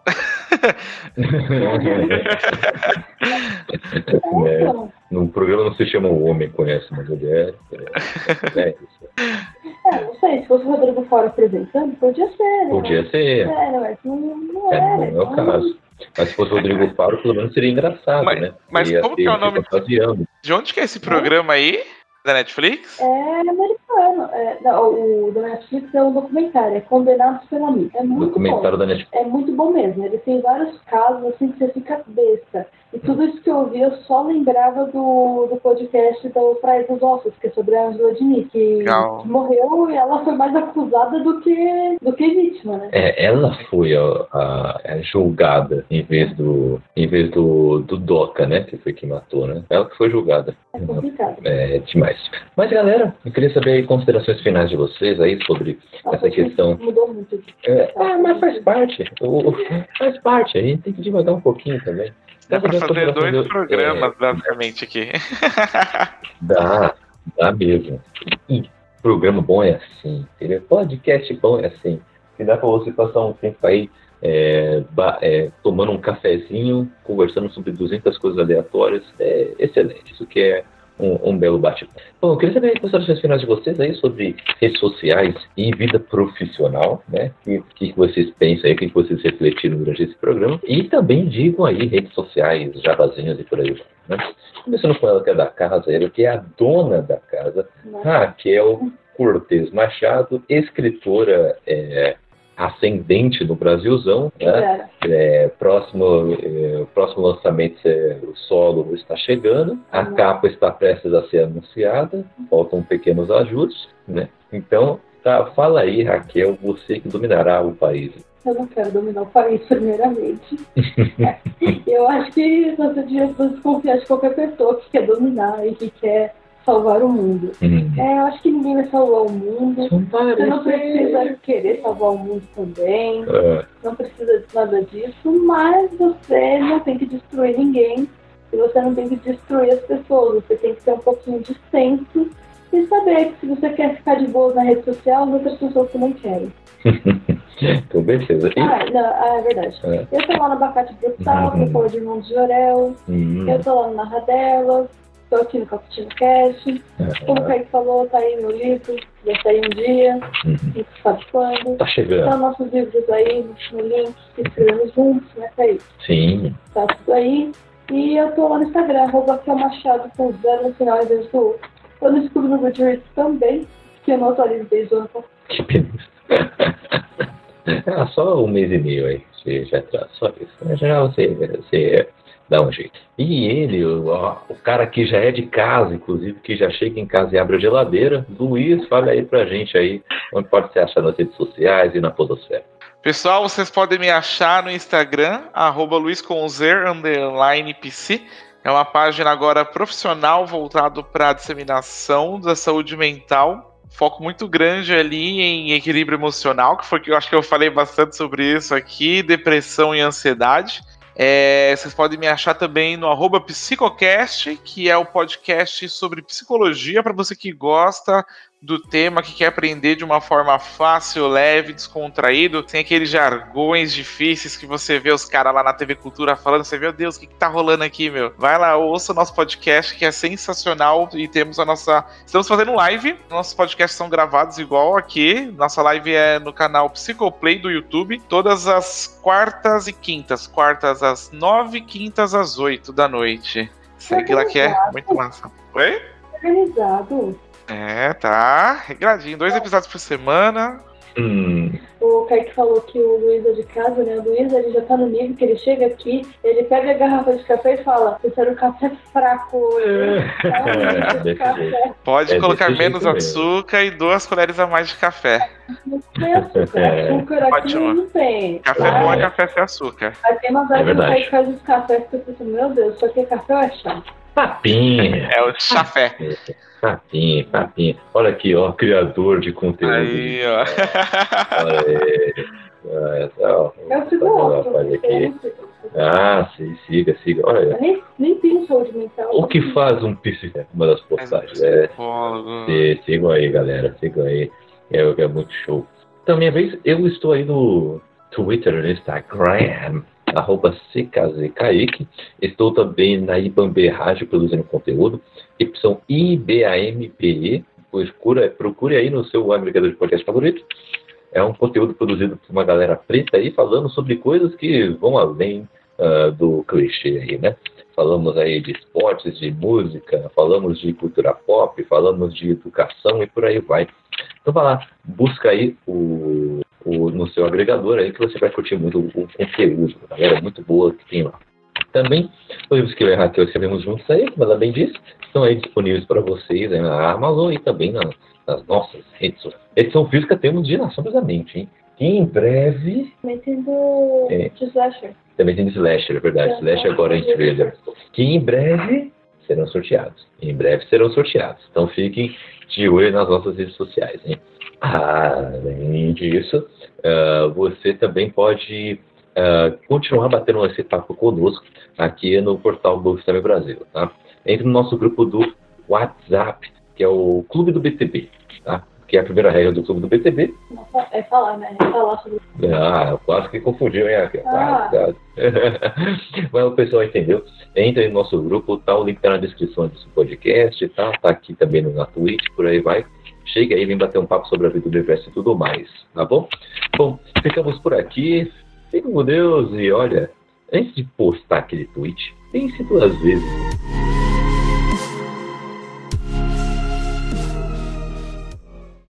é, no programa não se chama o homem conhece uma mulher. É, é isso. É, não sei, se fosse o Rodrigo Faro apresentando, podia ser. Né? Podia ser. É, não, é, não, não é, era, não é o caso. Mas se fosse o Rodrigo Faro, pelo menos seria engraçado, mas, né? Mas ia como que é o nome? De... de onde que é esse programa aí? Da Netflix? É americano. É, não, o da Netflix é um documentário, é Condenados pela Mídia. É muito documentário bom. Da Netflix. É muito bom mesmo. Ele tem vários casos assim que você fica besta. E tudo isso que eu vi, eu só lembrava do, do podcast do Praia dos Ossos, que é sobre a Angela Diniz, que morreu e ela foi mais acusada do que, do que vítima, né? É, ela foi a, a, a julgada em vez do em vez do, do Doca, né? Que foi quem matou, né? Ela que foi julgada. É complicado. É, é demais. Mas, galera, eu queria saber aí considerações finais de vocês aí sobre Nossa, essa questão. Mudou muito. É, ah, mas faz parte. O, faz parte. A gente tem que divagar um pouquinho também. Dá pra fazer dois programas, é, basicamente, aqui. Dá, dá mesmo. E programa bom é assim, entendeu? Podcast bom é assim. Se dá pra você passar um tempo aí é, é, tomando um cafezinho, conversando sobre duzentas coisas aleatórias, é excelente. Isso que é um, um belo bate-papo. Bom, eu queria saber as considerações finais de vocês aí sobre redes sociais e vida profissional, né? E o que vocês pensam aí, o que vocês refletiram durante esse programa. E também digam aí redes sociais, jabazinhas e por aí. Né? Começando com ela que é da casa, ela que é a dona da casa, Raquel Cortez Machado, escritora... É, ascendente no Brasilzão, né? É, próximo, é, o próximo lançamento é, o solo está chegando, a Não. capa está prestes a ser anunciada, faltam pequenos ajustes, né? Então Tá, fala aí, Raquel, você que dominará o país. Eu não quero dominar o país, primeiramente. Eu acho que você devia desconfiar de qualquer pessoa que quer dominar e que quer salvar o mundo. Uhum. É, eu acho que ninguém vai salvar o mundo. Você não precisa querer salvar o mundo também. Uh. Não precisa de nada disso, mas você não tem que destruir ninguém. E você não tem que destruir as pessoas. Você tem que ter um pouquinho de senso e saber que se você quer ficar de boa na rede social, as outras pessoas também querem. Então, beleza. Ah, não, ah, é verdade. É. Eu tô lá no Abacate Brutal, no Pão de Mão de Jorel, uhum. Eu tô lá no Narradelas, tô aqui no Cappuccino Cast. Uhum. Como o Kaique falou, tá aí meu livro, vai sair um dia, uhum. Não sabe quando. Tá chegando. Tá nossos livros aí, no link, que escrevemos juntos, né, Kaique? Sim. Tá tudo aí. E eu tô lá no Instagram, arroba que é o Machado com zero no final em vez do outro. Eu descobri no Twitter também, que eu não atualizo desde o ano passado. Que beleza. Ah, só um mês e meio aí, você já traz só isso. Já você, você dá um jeito. E ele, ó, o cara que já é de casa, inclusive, que já chega em casa e abre a geladeira, Luiz, fala aí pra gente aí, onde pode se achar nas redes sociais e na podosfera. Pessoal, vocês podem me achar no Instagram, arroba luisconzer, underline pc. É uma página agora profissional voltado para a disseminação da saúde mental. Foco muito grande ali em equilíbrio emocional, que foi que eu acho que eu falei bastante sobre isso aqui, depressão e ansiedade. É, vocês podem me achar também no arroba Psicocast, que é o podcast sobre psicologia, para você que gosta do tema, que quer aprender de uma forma fácil, leve, descontraído, sem aqueles jargões difíceis que você vê os caras lá na T V Cultura falando, você vê, meu Deus, o que, que tá rolando aqui, meu? Vai lá, ouça o nosso podcast, que é sensacional, e temos a nossa... Estamos fazendo live, nossos podcasts são gravados igual aqui, nossa live é no canal Psicoplay do YouTube, todas as quartas e quintas, quartas às nove, quintas às oito da noite. Segue lá que é muito massa. Oi? Organizado. É, tá. Regradinho. Dois episódios por semana. Hum. O Kaique falou que o Luiz é de casa, né? O Luiz, ele já tá no nível que ele chega aqui, ele pega a garrafa de café e fala: eu quero um café fraco hoje. É, é, café. Pode é colocar menos açúcar mesmo. E duas colheres a mais de café. Não tem açúcar. É. Açúcar aqui não tem. Café ah, bom é café sem açúcar. Aí tem uma vez que o Kaique faz uns cafés que eu penso, meu Deus, só que é café ou é chá? Papinha. É o chafé. Papinha, papinha. Olha aqui, ó, criador de conteúdo. Aí, ó. Olha aí. Eu sigo outro. Ah, sim, siga, siga. Olha aí. Nem tem saúde mental. O que faz um psicólogo? Uma das postagens. É, é, sigam aí, galera. Sigam aí. É, é muito show. Então, minha vez, eu estou aí no Twitter, no Instagram, arroba C K Z Kaique. Estou também na Ibambe Rádio produzindo conteúdo, Y I B A M B E. Pois cura, procure aí no seu agregador de podcast favorito. É um conteúdo produzido por uma galera preta aí, falando sobre coisas que vão além uh, do clichê aí, né? Falamos aí de esportes, de música, falamos de cultura pop, falamos de educação e por aí vai. Então vai lá, busca aí o... O, no seu agregador aí, que você vai curtir muito o, o conteúdo, galera, muito boa que tem lá. Também, os livros que eu e a Raquel escrevemos juntos aí, como ela bem disse, estão aí disponíveis para vocês aí na Amazon e também na, nas nossas redes sociais. Edição física temos de Na Sombra da Mente, hein? Que em breve... Também tem do é. Slasher. Também tem do Slasher, é verdade. É. Slasher agora é em trailer. Que em breve serão sorteados. Em breve serão sorteados. Então fiquem de olho nas nossas redes sociais, hein? Além disso, uh, você também pode uh, continuar batendo esse papo conosco aqui no portal Bookstime Brasil, tá? Entre no nosso grupo do WhatsApp, que é o Clube do B T B, tá? Que é a primeira regra do Clube do B T B. É falar, né? É falar sobre isso. Ah, quase que confundiu, hein? Ah. Mas o pessoal entendeu. Entra no nosso grupo, tá? O link tá na descrição desse podcast, tá? Tá aqui também na Twitch, por aí vai. Chega aí, vem bater um papo sobre a vida do universo e tudo mais, tá bom? Bom, ficamos por aqui. Fiquem com Deus e olha, antes de postar aquele tweet, pense duas vezes.